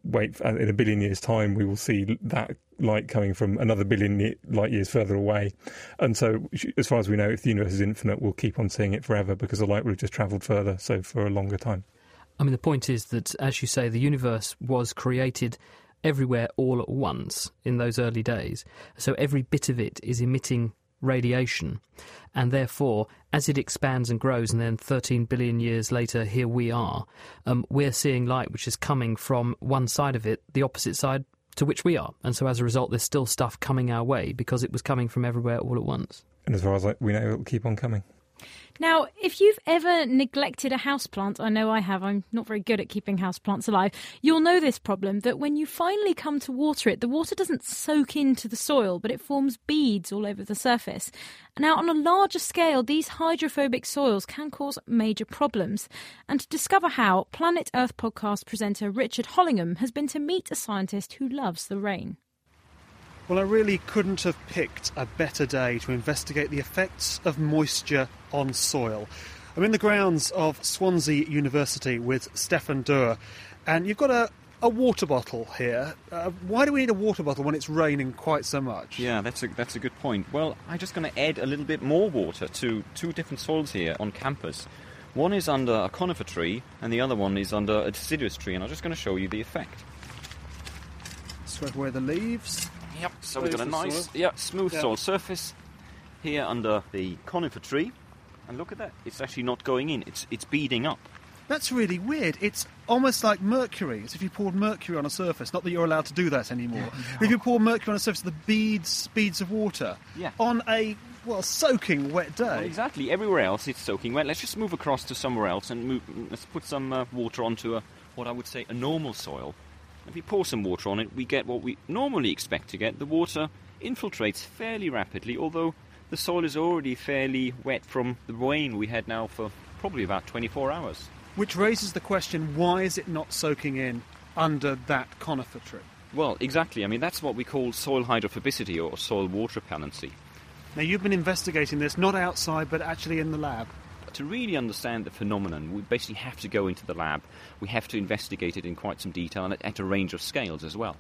wait in a billion years' time, we will see that light coming from another billion light years further away. And so, as far as we know, if the universe is infinite, we'll keep on seeing it forever because the light will have just travelled further, so for a longer time. I mean, the point is that, as you say, the universe was created everywhere all at once in those early days. So every bit of it is emitting radiation. And therefore, as it expands and grows, and then 13 billion years later, here we are, we're seeing light which is coming from one side of it, the opposite side to which we are. And so as a result, there's still stuff coming our way because it was coming from everywhere all at once. And as far as we know, it'll keep on coming. Now, if you've ever neglected a houseplant, I know I have, I'm not very good at keeping houseplants alive, you'll know this problem, that when you finally come to water it, the water doesn't soak into the soil, but it forms beads all over the surface. Now, on a larger scale, these hydrophobic soils can cause major problems. And to discover how, Planet Earth podcast presenter Richard Hollingham has been to meet a scientist who loves the rain. Well, I really couldn't have picked a better day to investigate the effects of moisture on soil. I'm in the grounds of Swansea University with Stefan Doerr, and you've got a water bottle here. Why do we need a water bottle when it's raining quite so much? Yeah, that's a good point. Well, I'm just going to add a little bit more water to two different soils here on campus. One is under a conifer tree, and the other one is under a deciduous tree, and I'm just going to show you the effect. Sweep away the leaves. Yep, so we've got a nice smooth soil surface here under the conifer tree. And look at that, it's actually not going in, it's beading up. That's really weird. It's almost like mercury. It's if you poured mercury on a surface. Not that you're allowed to do that anymore. Yeah, no. If you pour mercury on a surface, the beads of water on a soaking wet day. Well, exactly. Everywhere else it's soaking wet. Let's just move across to somewhere else and let's put some water onto what I would say a normal soil. If we pour some water on it, we get what we normally expect to get. The water infiltrates fairly rapidly, although the soil is already fairly wet from the rain we had now for probably about 24 hours. Which raises the question, why is it not soaking in under that conifer tree? Well, exactly. I mean, that's what we call soil hydrophobicity or soil water repellency. Now, you've been investigating this, not outside, but actually in the lab. To really understand the phenomenon, we basically have to go into the lab. We have to investigate it in quite some detail and at a range of scales as well.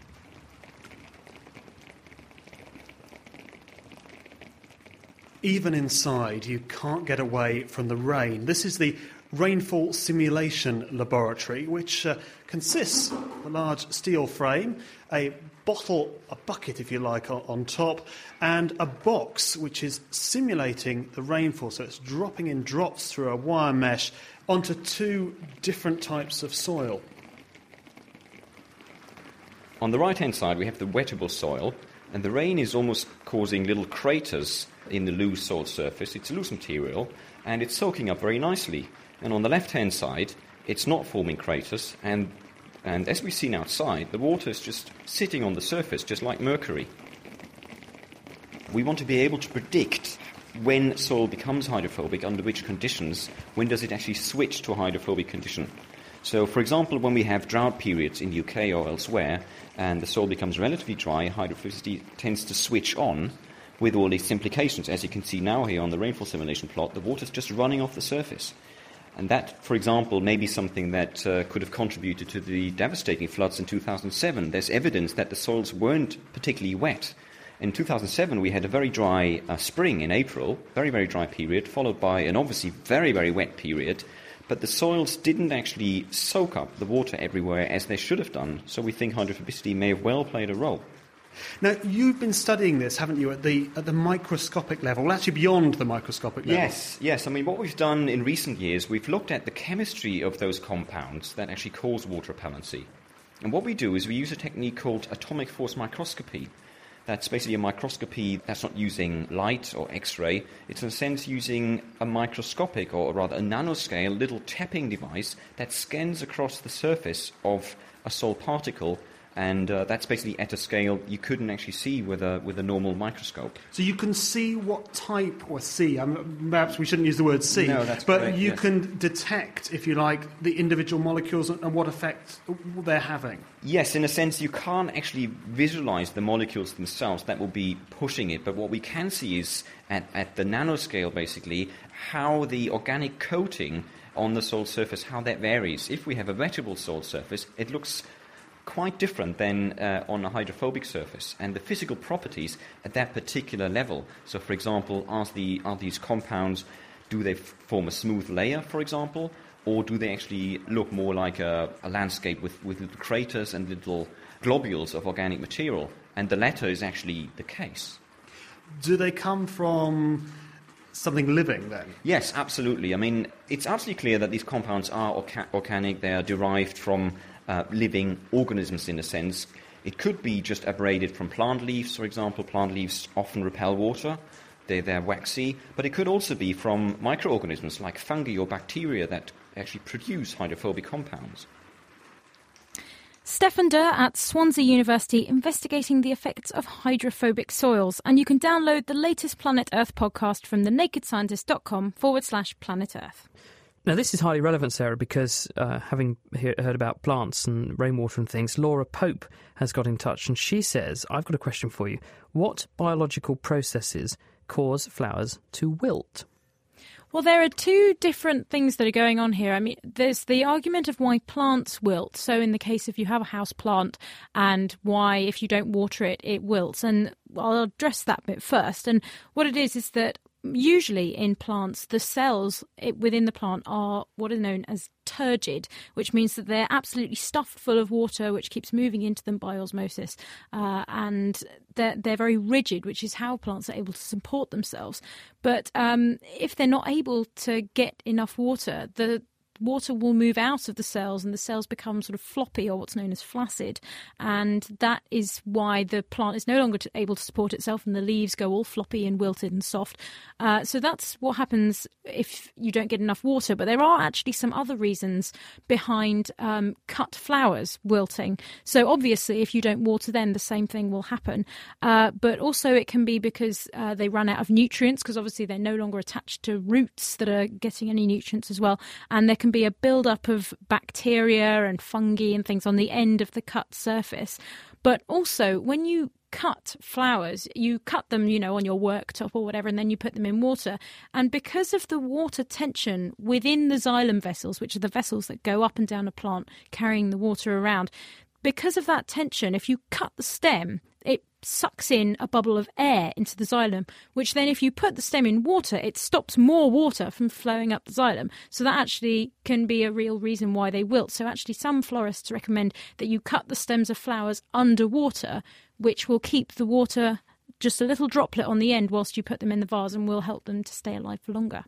Even inside, you can't get away from the rain. This is the Rainfall Simulation Laboratory, which consists of a large steel frame, a bottle, a bucket if you like, on top, and a box which is simulating the rainfall. So it's dropping in drops through a wire mesh onto two different types of soil. On the right-hand side, we have the wettable soil, and the rain is almost causing little craters in the loose soil surface. It's a loose material, and it's soaking up very nicely. And on the left-hand side, it's not forming craters, and as we've seen outside, the water is just sitting on the surface, just like mercury. We want to be able to predict when soil becomes hydrophobic, under which conditions, when does it actually switch to a hydrophobic condition. So, for example, when we have drought periods in the UK or elsewhere, and the soil becomes relatively dry, hydrophobicity tends to switch on, with all its implications. As you can see now here on the rainfall simulation plot, the water's just running off the surface. And that, for example, may be something that could have contributed to the devastating floods in 2007. There's evidence that the soils weren't particularly wet. In 2007, we had a very dry spring in April, very, very dry period, followed by an obviously very, very wet period. But the soils didn't actually soak up the water everywhere as they should have done. So we think hydrophobicity may have well played a role. Now, you've been studying this, haven't you, at the microscopic level, well, actually beyond the microscopic level. Yes. I mean, what we've done in recent years, we've looked at the chemistry of those compounds that actually cause water repellency. And what we do is we use a technique called atomic force microscopy. That's basically a microscopy that's not using light or X-ray. It's in a sense using a microscopic, or rather a nanoscale, little tapping device that scans across the surface of a soil particle. And that's basically at a scale you couldn't actually see with a normal microscope. So you can see what type or see. Perhaps we shouldn't use the word see. No, that's correct, you can detect, if you like, the individual molecules and what effect they're having. Yes, in a sense you can't actually visualize the molecules themselves. That will be pushing it. But what we can see is, at the nanoscale basically, how the organic coating on the soil surface, how that varies. If we have a vegetable soil surface, it looks quite different than on a hydrophobic surface, and the physical properties at that particular level. So, for example, are these compounds, do they form a smooth layer, for example, or do they actually look more like a landscape with little craters and little globules of organic material? And the latter is actually the case. Do they come from something living, then? Yes, absolutely. I mean, it's absolutely clear that these compounds are organic. They are derived from living organisms, in a sense. It could be just abraded from plant leaves, for example. Plant leaves often repel water. They're waxy. But it could also be from microorganisms like fungi or bacteria that actually produce hydrophobic compounds. Stefan Doerr at Swansea University, investigating the effects of hydrophobic soils. And you can download the latest Planet Earth podcast from thenakedscientist.com/Planet Earth. Now, this is highly relevant, Sarah, because having heard about plants and rainwater and things, Laura Pope has got in touch and she says, I've got a question for you. What biological processes cause flowers to wilt? Well, there are two different things that are going on here. I mean, there's the argument of why plants wilt. So in the case if you have a house plant and why if you don't water it, it wilts. And I'll address that bit first. And what it is that usually in plants, the cells within the plant are what are known as turgid, which means that they're absolutely stuffed full of water, which keeps moving into them by osmosis. And they're very rigid, which is how plants are able to support themselves. But if they're not able to get enough water, the water will move out of the cells and the cells become sort of floppy, or what's known as flaccid. And that is why the plant is no longer able to support itself and the leaves go all floppy and wilted and soft. So that's what happens if you don't get enough water. But there are actually some other reasons behind cut flowers wilting. So obviously, if you don't water them, the same thing will happen. But also it can be because they run out of nutrients, because obviously they're no longer attached to roots that are getting any nutrients as well. And there can be a build-up of bacteria and fungi and things on the end of the cut surface. But also, when you cut flowers, you cut them, you know, on your worktop or whatever, and then you put them in water. And because of the water tension within the xylem vessels, which are the vessels that go up and down a plant carrying the water around, because of that tension, if you cut the stem, it sucks in a bubble of air into the xylem, which then if you put the stem in water, it stops more water from flowing up the xylem. So that actually can be a real reason why they wilt. So actually some florists recommend that you cut the stems of flowers underwater, which will keep the water just a little droplet on the end whilst you put them in the vase and will help them to stay alive for longer.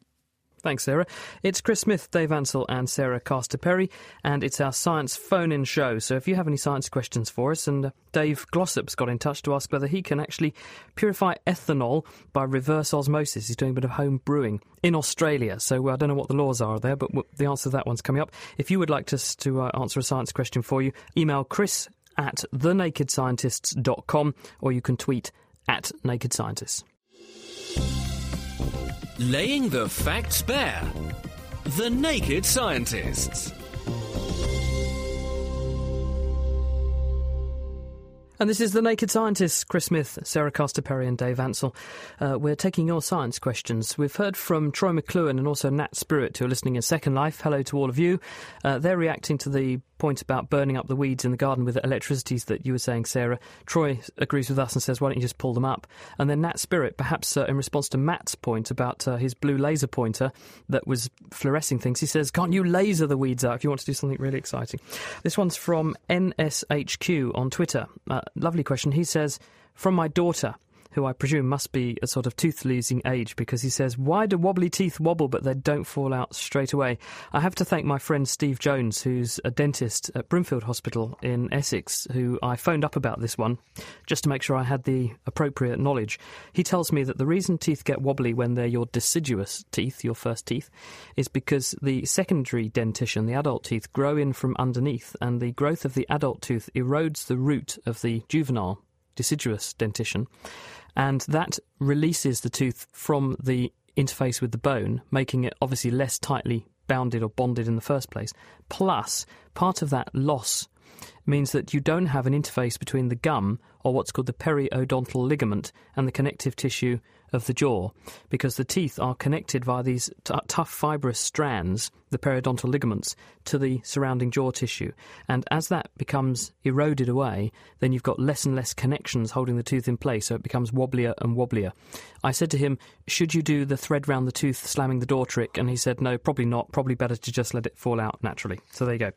Thanks, Sarah. It's Chris Smith, Dave Ansell and Sarah Castor-Perry, and it's our science phone-in show. So if you have any science questions for us, and Dave Glossop's got in touch to ask whether he can actually purify ethanol by reverse osmosis. He's doing a bit of home brewing in Australia. So I don't know what the laws are there, but the answer to that one's coming up. If you would like us to answer a science question for you, email chris@thenakedscientists.com, or you can tweet @nakedscientists. Laying the facts bare. The Naked Scientists. And this is The Naked Scientists, Chris Smith, Sarah Castor-Perry and Dave Ansell. We're taking your science questions. We've heard from Troy McCluhan and also Nat Spirit, who are listening in Second Life. Hello to all of you. They're reacting to the point about burning up the weeds in the garden with electricity that you were saying, Sarah. Troy agrees with us and says, why don't you just pull them up? And then Nat Spirit, perhaps in response to Matt's point about his blue laser pointer that was fluorescing things, he says, can't you laser the weeds out if you want to do something really exciting? This one's from NSHQ on Twitter. Lovely question. He says, from my daughter, who I presume must be a sort of tooth-losing age, because he says, why do wobbly teeth wobble but they don't fall out straight away? I have to thank my friend Steve Jones, who's a dentist at Brimfield Hospital in Essex, who I phoned up about this one, just to make sure I had the appropriate knowledge. He tells me that the reason teeth get wobbly when they're your deciduous teeth, your first teeth, is because the secondary dentition, the adult teeth, grow in from underneath, and the growth of the adult tooth erodes the root of the juvenile deciduous dentition, and that releases the tooth from the interface with the bone, making it obviously less tightly bounded or bonded in the first place. Plus, part of that loss means that you don't have an interface between the gum, or what's called the periodontal ligament, and the connective tissue of the jaw, because the teeth are connected via these tough fibrous strands, the periodontal ligaments, to the surrounding jaw tissue. And as that becomes eroded away, then you've got less and less connections holding the tooth in place, so it becomes wobblier and wobblier. I said to him, should you do the thread round the tooth slamming the door trick? And he said, no, probably not. Probably better to just let it fall out naturally. So there you go.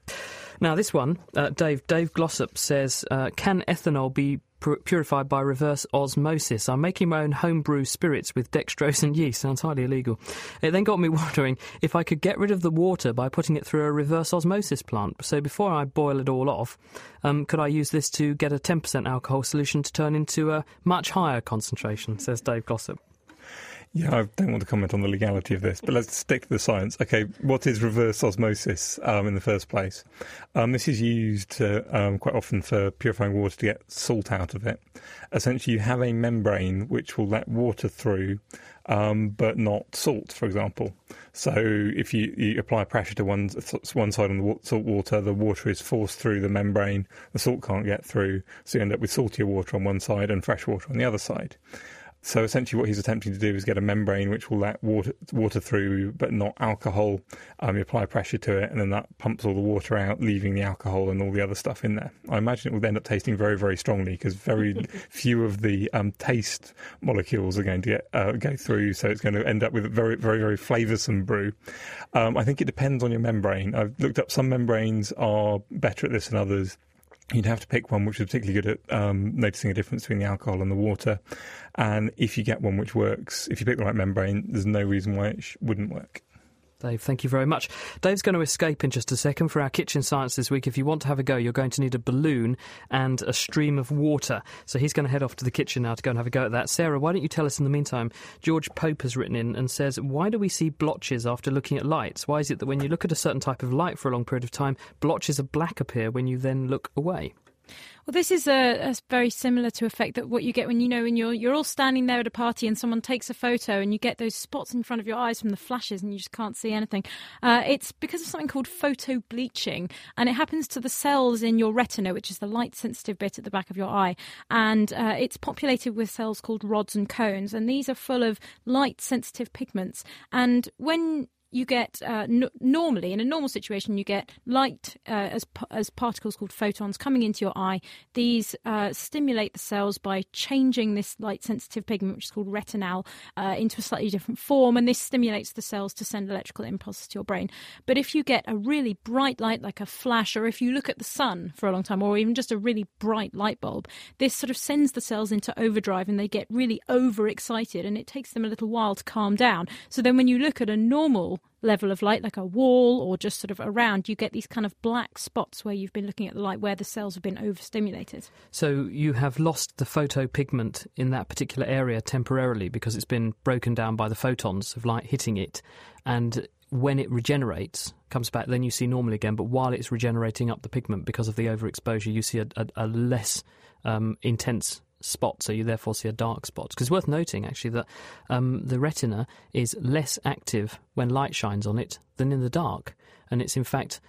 Now this one, Dave Glossop says, can ethanol be purified by reverse osmosis? I'm making my own homebrew spirits with dextrose and yeast. Sounds highly illegal. It then got me wondering if I could get rid of the water by putting it through a reverse osmosis plant. So before I boil it all off, could I use this to get a 10% alcohol solution to turn into a much higher concentration, says Dave Glossop. Yeah, I don't want to comment on the legality of this, but let's stick to the science. Okay, what is reverse osmosis in the first place? This is used quite often for purifying water to get salt out of it. Essentially, you have a membrane which will let water through, but not salt, for example. So if you apply pressure to one side on the salt water, the water is forced through the membrane, the salt can't get through, so you end up with saltier water on one side and fresh water on the other side. So essentially what he's attempting to do is get a membrane which will let water through but not alcohol. You apply pressure to it and then that pumps all the water out, leaving the alcohol and all the other stuff in there. I imagine it will end up tasting very, very strongly because very few of the taste molecules are going to go through, so it's going to end up with a very, very, very flavoursome brew. I think it depends on your membrane. I've looked up some membranes are better at this than others. You'd have to pick one which is particularly good at noticing a difference between the alcohol and the water. And if you get one which works, if you pick the right membrane, there's no reason why it wouldn't work. Dave, thank you very much. Dave's going to escape in just a second. For our kitchen science this week, if you want to have a go, you're going to need a balloon and a stream of water. So he's going to head off to the kitchen now to go and have a go at that. Sarah, why don't you tell us in the meantime, George Pope has written in and says, why do we see blotches after looking at lights? Why is it that when you look at a certain type of light for a long period of time, blotches of black appear when you then look away? Well, this is a very similar to effect that what you get when, you know, when you're all standing there at a party and someone takes a photo and you get those spots in front of your eyes from the flashes and you just can't see anything. It's because of something called photo bleaching, and it happens to the cells in your retina, which is the light-sensitive bit at the back of your eye. And it's populated with cells called rods and cones, and these are full of light-sensitive pigments. And when you get, normally, in a normal situation, you get light as particles called photons coming into your eye. These stimulate the cells by changing this light-sensitive pigment, which is called retinal, into a slightly different form, and this stimulates the cells to send electrical impulses to your brain. But if you get a really bright light, like a flash, or if you look at the sun for a long time, or even just a really bright light bulb, this sort of sends the cells into overdrive, and they get really overexcited, and it takes them a little while to calm down. So then when you look at a normal level of light, like a wall or just sort of around, you get these kind of black spots where you've been looking at the light, where the cells have been overstimulated. So you have lost the photopigment in that particular area temporarily because it's been broken down by the photons of light hitting it. And when it regenerates, comes back, then you see normal again. But while it's regenerating up the pigment because of the overexposure, you see a less intense spot, so you therefore see a dark spot. Because it's worth noting, actually, that the retina is less active when light shines on it than in the dark. And it's, in fact,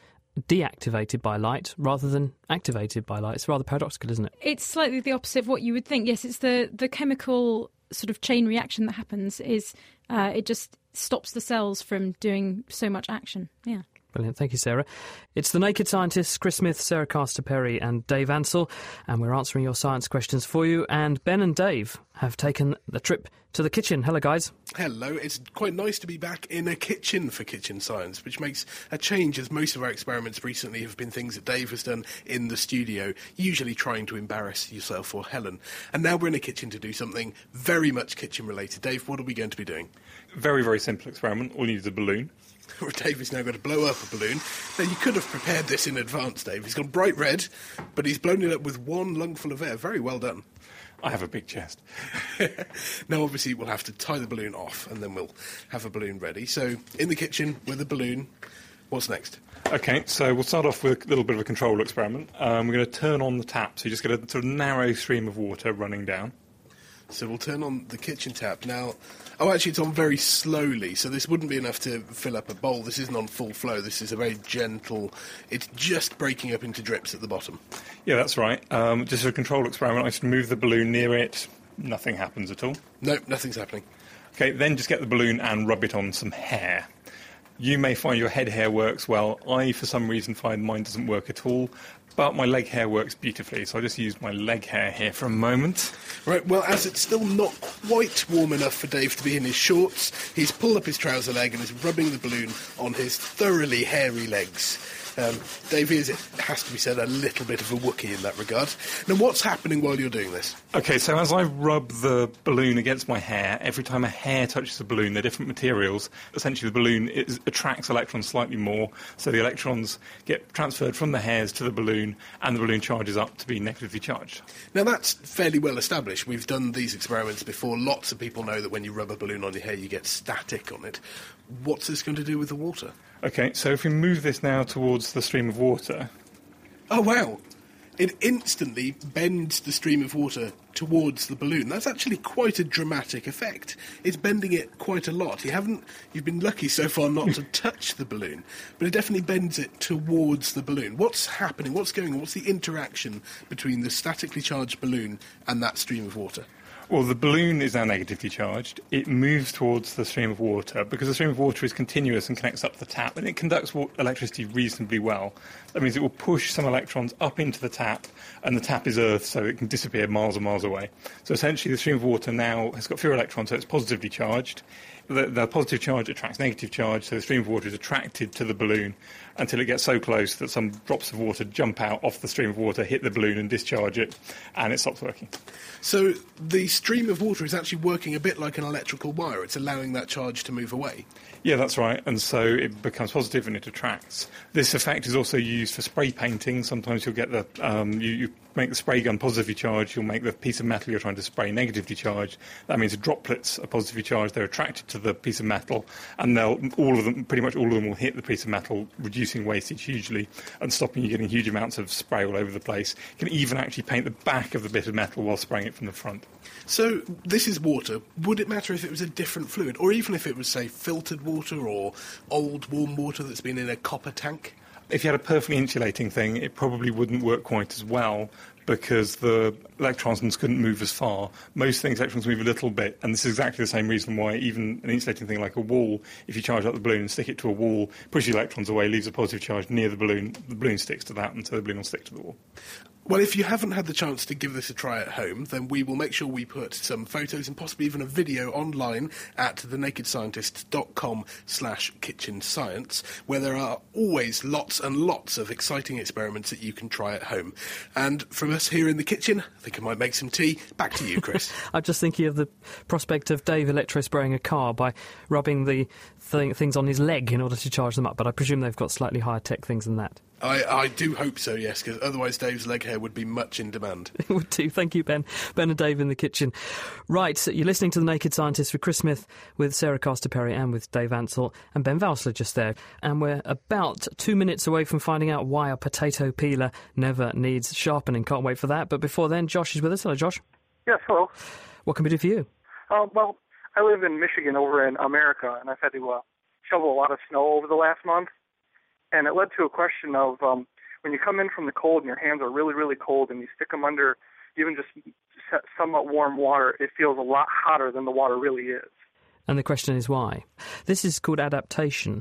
deactivated by light rather than activated by light. It's rather paradoxical, isn't it? It's slightly the opposite of what you would think. Yes, it's the chemical sort of chain reaction that happens is it just stops the cells from doing so much action. Yeah. Brilliant. Thank you, Sarah. It's The Naked Scientists, Chris Smith, Sarah Castor-Perry and Dave Ansell, and we're answering your science questions for you. And Ben and Dave have taken the trip to the kitchen. Hello, guys. Hello. It's quite nice to be back in a kitchen for kitchen science, which makes a change, as most of our experiments recently have been things that Dave has done in the studio, usually trying to embarrass yourself or Helen. And now we're in a kitchen to do something very much kitchen-related. Dave, what are we going to be doing? Very, very simple experiment. All you need is a balloon. Dave is now going to blow up a balloon. Now, you could have prepared this in advance, Dave. He's gone bright red, but he's blown it up with one lungful of air. Very well done. I have a big chest. Now, obviously, we'll have to tie the balloon off, and then we'll have a balloon ready. So, in the kitchen with a balloon, what's next? OK, so we'll start off with a little bit of a control experiment. We're going to turn on the tap, so you just get a sort of narrow stream of water running down. So we'll turn on the kitchen tap now. Oh, actually, it's on very slowly, so this wouldn't be enough to fill up a bowl. This isn't on full flow. This is a very gentle... It's just breaking up into drips at the bottom. Yeah, that's right. Just a control experiment. I just move the balloon near it. Nothing happens at all. No, nothing's happening. OK, then just get the balloon and rub it on some hair. You may find your head hair works well. I, for some reason, find mine doesn't work at all. But my leg hair works beautifully, so I just used my leg hair here for a moment. Right, well, as it's still not quite warm enough for Dave to be in his shorts, he's pulled up his trouser leg and is rubbing the balloon on his thoroughly hairy legs. Dave is, it has to be said, a little bit of a Wookiee in that regard. Now, what's happening while you're doing this? OK, so as I rub the balloon against my hair, every time a hair touches the balloon, they're different materials. Essentially, the balloon attracts electrons slightly more, so the electrons get transferred from the hairs to the balloon, and the balloon charges up to be negatively charged. Now, that's fairly well established. We've done these experiments before. Lots of people know that when you rub a balloon on your hair, you get static on it. What's this going to do with the water? OK, so if we move this now towards the stream of water... Oh, wow! It instantly bends the stream of water towards the balloon. That's actually quite a dramatic effect. It's bending it quite a lot. You've been lucky so far not to touch the balloon, but it definitely bends it towards the balloon. What's happening? What's going on? What's the interaction between the statically charged balloon and that stream of water? Well, the balloon is now negatively charged. It moves towards the stream of water because the stream of water is continuous and connects up to the tap, and it conducts electricity reasonably well. That means it will push some electrons up into the tap, and the tap is Earth, so it can disappear miles and miles away. So essentially the stream of water now has got fewer electrons, so it's positively charged. the positive charge attracts negative charge, so the stream of water is attracted to the balloon until it gets so close that some drops of water jump out off the stream of water, hit the balloon and discharge it, and it stops working. So the stream of water is actually working a bit like an electrical wire. It's allowing that charge to move away. Yeah, that's right, and so it becomes positive and it attracts. This effect is also used for spray painting. Sometimes you'll get the... you make the spray gun positively charged, you'll make the piece of metal you're trying to spray negatively charged. That means droplets are positively charged, they're attracted to the piece of metal, and pretty much all of them will hit the piece of metal, reducing wastage hugely and stopping you getting huge amounts of spray all over the place. You can even actually paint the back of the bit of metal while spraying it from the front. So this is water. Would it matter if it was a different fluid, or even if it was, say, filtered water or old warm water that's been in a copper tank? If you had a perfectly insulating thing, it probably wouldn't work quite as well because the electrons couldn't move as far. Most things, electrons move a little bit, and this is exactly the same reason why even an insulating thing like a wall, if you charge up the balloon and stick it to a wall, push the electrons away, leaves a positive charge near the balloon sticks to that, and so the balloon will stick to the wall. Well, if you haven't had the chance to give this a try at home, then we will make sure we put some photos and possibly even a video online at thenakedscientists.com/kitchenscience, where there are always lots and lots of exciting experiments that you can try at home. And from us here in the kitchen, I think I might make some tea. Back to you, Chris. I'm just thinking of the prospect of Dave electrospraying a car by rubbing the things on his leg in order to charge them up, but I presume they've got slightly higher tech things than that. I do hope so, yes, because otherwise Dave's leg hair would be much in demand. It would too. Thank you, Ben. Ben and Dave in the kitchen. Right, so you're listening to The Naked Scientists with Chris Smith, with Sarah Castor-Perry and with Dave Ansell and Ben Valsler just there. And we're about 2 minutes away from finding out why a potato peeler never needs sharpening. Can't wait for that. But before then, Josh is with us. Hello, Josh. Yes, hello. What can we do for you? Well, I live in Michigan over in America, and I've had to shovel a lot of snow over the last month. And it led to a question of when you come in from the cold and your hands are really, really cold and you stick them under even just somewhat warm water, it feels a lot hotter than the water really is. And the question is why? This is called adaptation.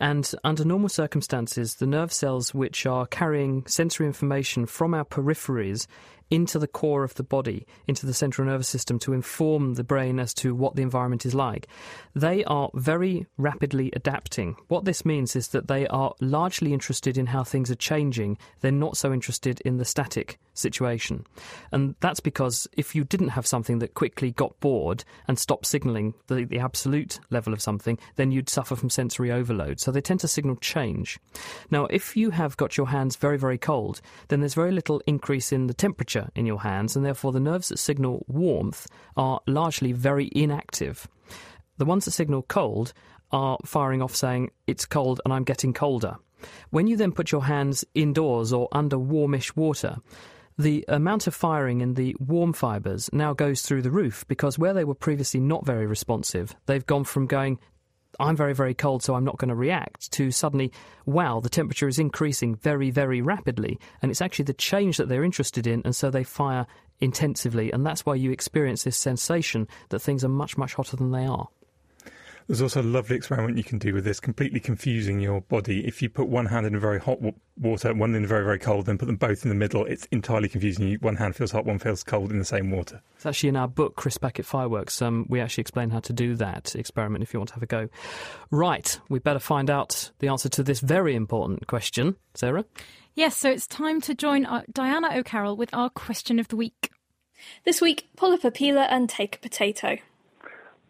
And under normal circumstances, the nerve cells which are carrying sensory information from our peripheries into the core of the body, into the central nervous system to inform the brain as to what the environment is like, they are very rapidly adapting. What this means is that they are largely interested in how things are changing. They're not so interested in the static situation. And that's because if you didn't have something that quickly got bored and stopped signalling the absolute level of something, then you'd suffer from sensory overload. So they tend to signal change. Now, if you have got your hands very, very cold, then there's very little increase in the temperature in your hands, and therefore the nerves that signal warmth are largely very inactive. The ones that signal cold are firing off saying, it's cold and I'm getting colder. When you then put your hands indoors or under warmish water, the amount of firing in the warm fibres now goes through the roof, because where they were previously not very responsive, they've gone from going, I'm very, very cold, so I'm not going to react, to suddenly, wow, the temperature is increasing very, very rapidly. And it's actually the change that they're interested in, and so they fire intensively. And that's why you experience this sensation that things are much, much hotter than they are. There's also a lovely experiment you can do with this, completely confusing your body. If you put one hand in very hot water, one in very, very cold, then put them both in the middle, it's entirely confusing. One hand feels hot, one feels cold in the same water. It's actually in our book, Chris Backett Fireworks, we actually explain how to do that experiment if you want to have a go. Right, we better find out the answer to this very important question. Sarah? Yes, so it's time to join Diana O'Carroll with our question of the week. This week, pull up a peeler and take a potato.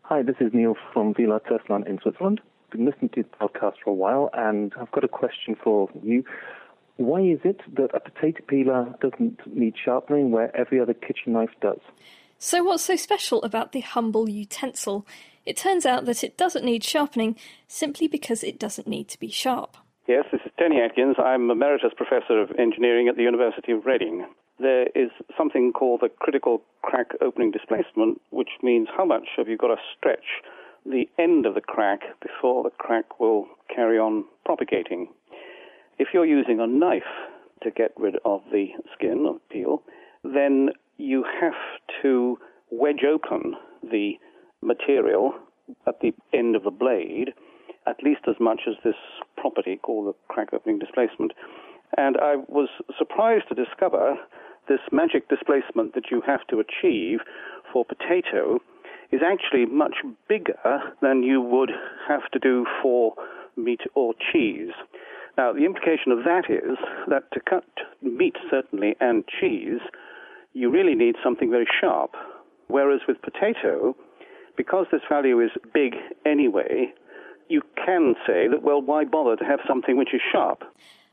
Hi, this is Neil from Vila Treslan in Switzerland. Been listening to the podcast for a while, and I've got a question for you. Why is it that a potato peeler doesn't need sharpening where every other kitchen knife does? So what's so special about the humble utensil? It turns out that it doesn't need sharpening simply because it doesn't need to be sharp. Yes, this is Tony Atkins. I'm Emeritus Professor of Engineering at the University of Reading. There is something called the critical crack opening displacement, which means how much have you got to stretch the end of the crack before the crack will carry on propagating. If you're using a knife to get rid of the skin or peel, then you have to wedge open the material at the end of the blade at least as much as this property called the crack opening displacement. And I was surprised to discover this magic displacement that you have to achieve for potato is actually much bigger than you would have to do for meat or cheese. Now, the implication of that is that to cut meat, certainly, and cheese, you really need something very sharp. Whereas with potato, because this value is big anyway, you can say that, well, why bother to have something which is sharp?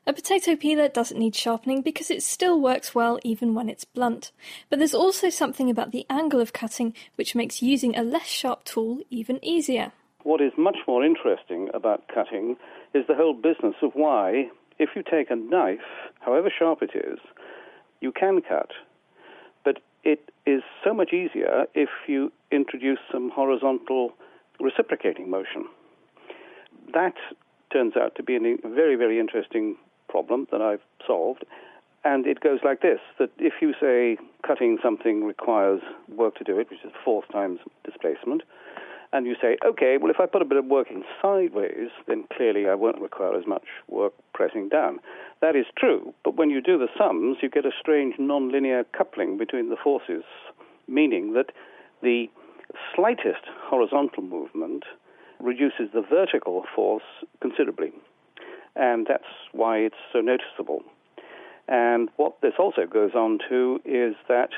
A potato peeler doesn't need sharpening because it still works well even when it's blunt. But there's also something about the angle of cutting which makes using a less sharp tool even easier. What is much more interesting about cutting is the whole business of why, if you take a knife, however sharp it is, you can cut. But it is so much easier if you introduce some horizontal reciprocating motion. That turns out to be a very, very interesting problem that I've solved. And it goes like this, that if you say cutting something requires work to do it, which is force times displacement, and you say, okay, well, if I put a bit of work in sideways, then clearly I won't require as much work pressing down. That is true, but when you do the sums, you get a strange nonlinear coupling between the forces, meaning that the slightest horizontal movement reduces the vertical force considerably, and that's why it's so noticeable. And what this also goes on to is that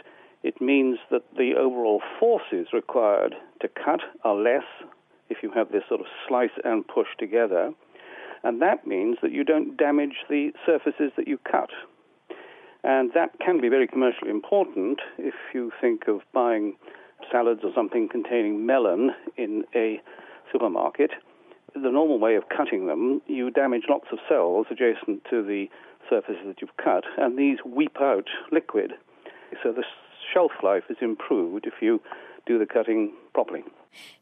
it means that the overall forces required to cut are less if you have this sort of slice and push together, and that means that you don't damage the surfaces that you cut. And that can be very commercially important if you think of buying salads or something containing melon in a supermarket. The normal way of cutting them, you damage lots of cells adjacent to the surfaces that you've cut, and these weep out liquid. So the shelf life is improved if you do the cutting properly.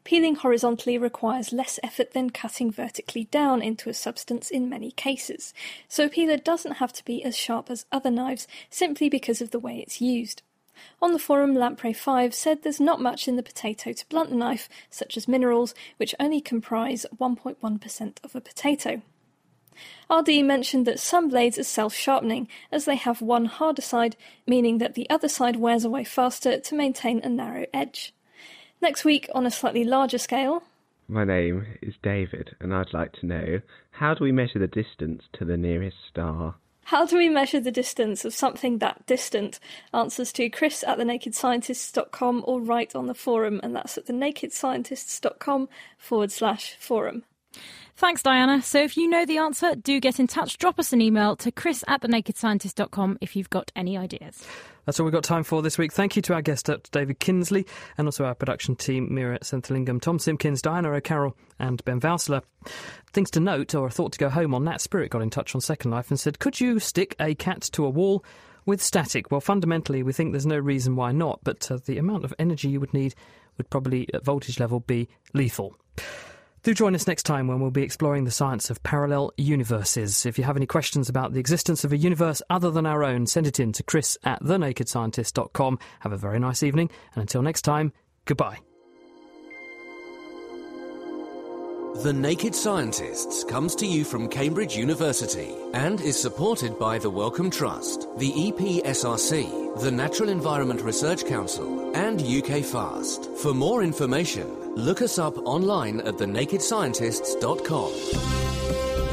Peeling horizontally requires less effort than cutting vertically down into a substance in many cases. So a peeler doesn't have to be as sharp as other knives simply because of the way it's used. On the forum, Lamprey5 said there's not much in the potato to blunt knife, such as minerals, which only comprise 1.1% of a potato. RD mentioned that some blades are self-sharpening, as they have one harder side, meaning that the other side wears away faster to maintain a narrow edge. Next week, on a slightly larger scale... My name is David, and I'd like to know, how do we measure the distance to the nearest star? How do we measure the distance of something that distant? Answers to Chris at thenakedscientists.com or write on the forum, and that's at thenakedscientists.com/forum. Thanks, Diana. So if you know the answer, do get in touch. Drop us an email to chris@thenakedscientist.com if you've got any ideas. That's all we've got time for this week. Thank you to our guest, Dr. David Kingsley, and also our production team, Mira Senthalingam, Tom Simpkins, Diana O'Carroll and Ben Vowsler. Things to note or a thought to go home on: Nat Spirit got in touch on Second Life and said, could you stick a cat to a wall with static? Well, fundamentally, we think there's no reason why not, but the amount of energy you would need would probably, at voltage level, be lethal. Do join us next time when we'll be exploring the science of parallel universes. If you have any questions about the existence of a universe other than our own, send it in to chris@thenakedscientist.com. Have a very nice evening, and until next time, goodbye. The Naked Scientists comes to you from Cambridge University and is supported by the Wellcome Trust, the EPSRC, the Natural Environment Research Council, and UKFast. For more information, look us up online at thenakedscientists.com.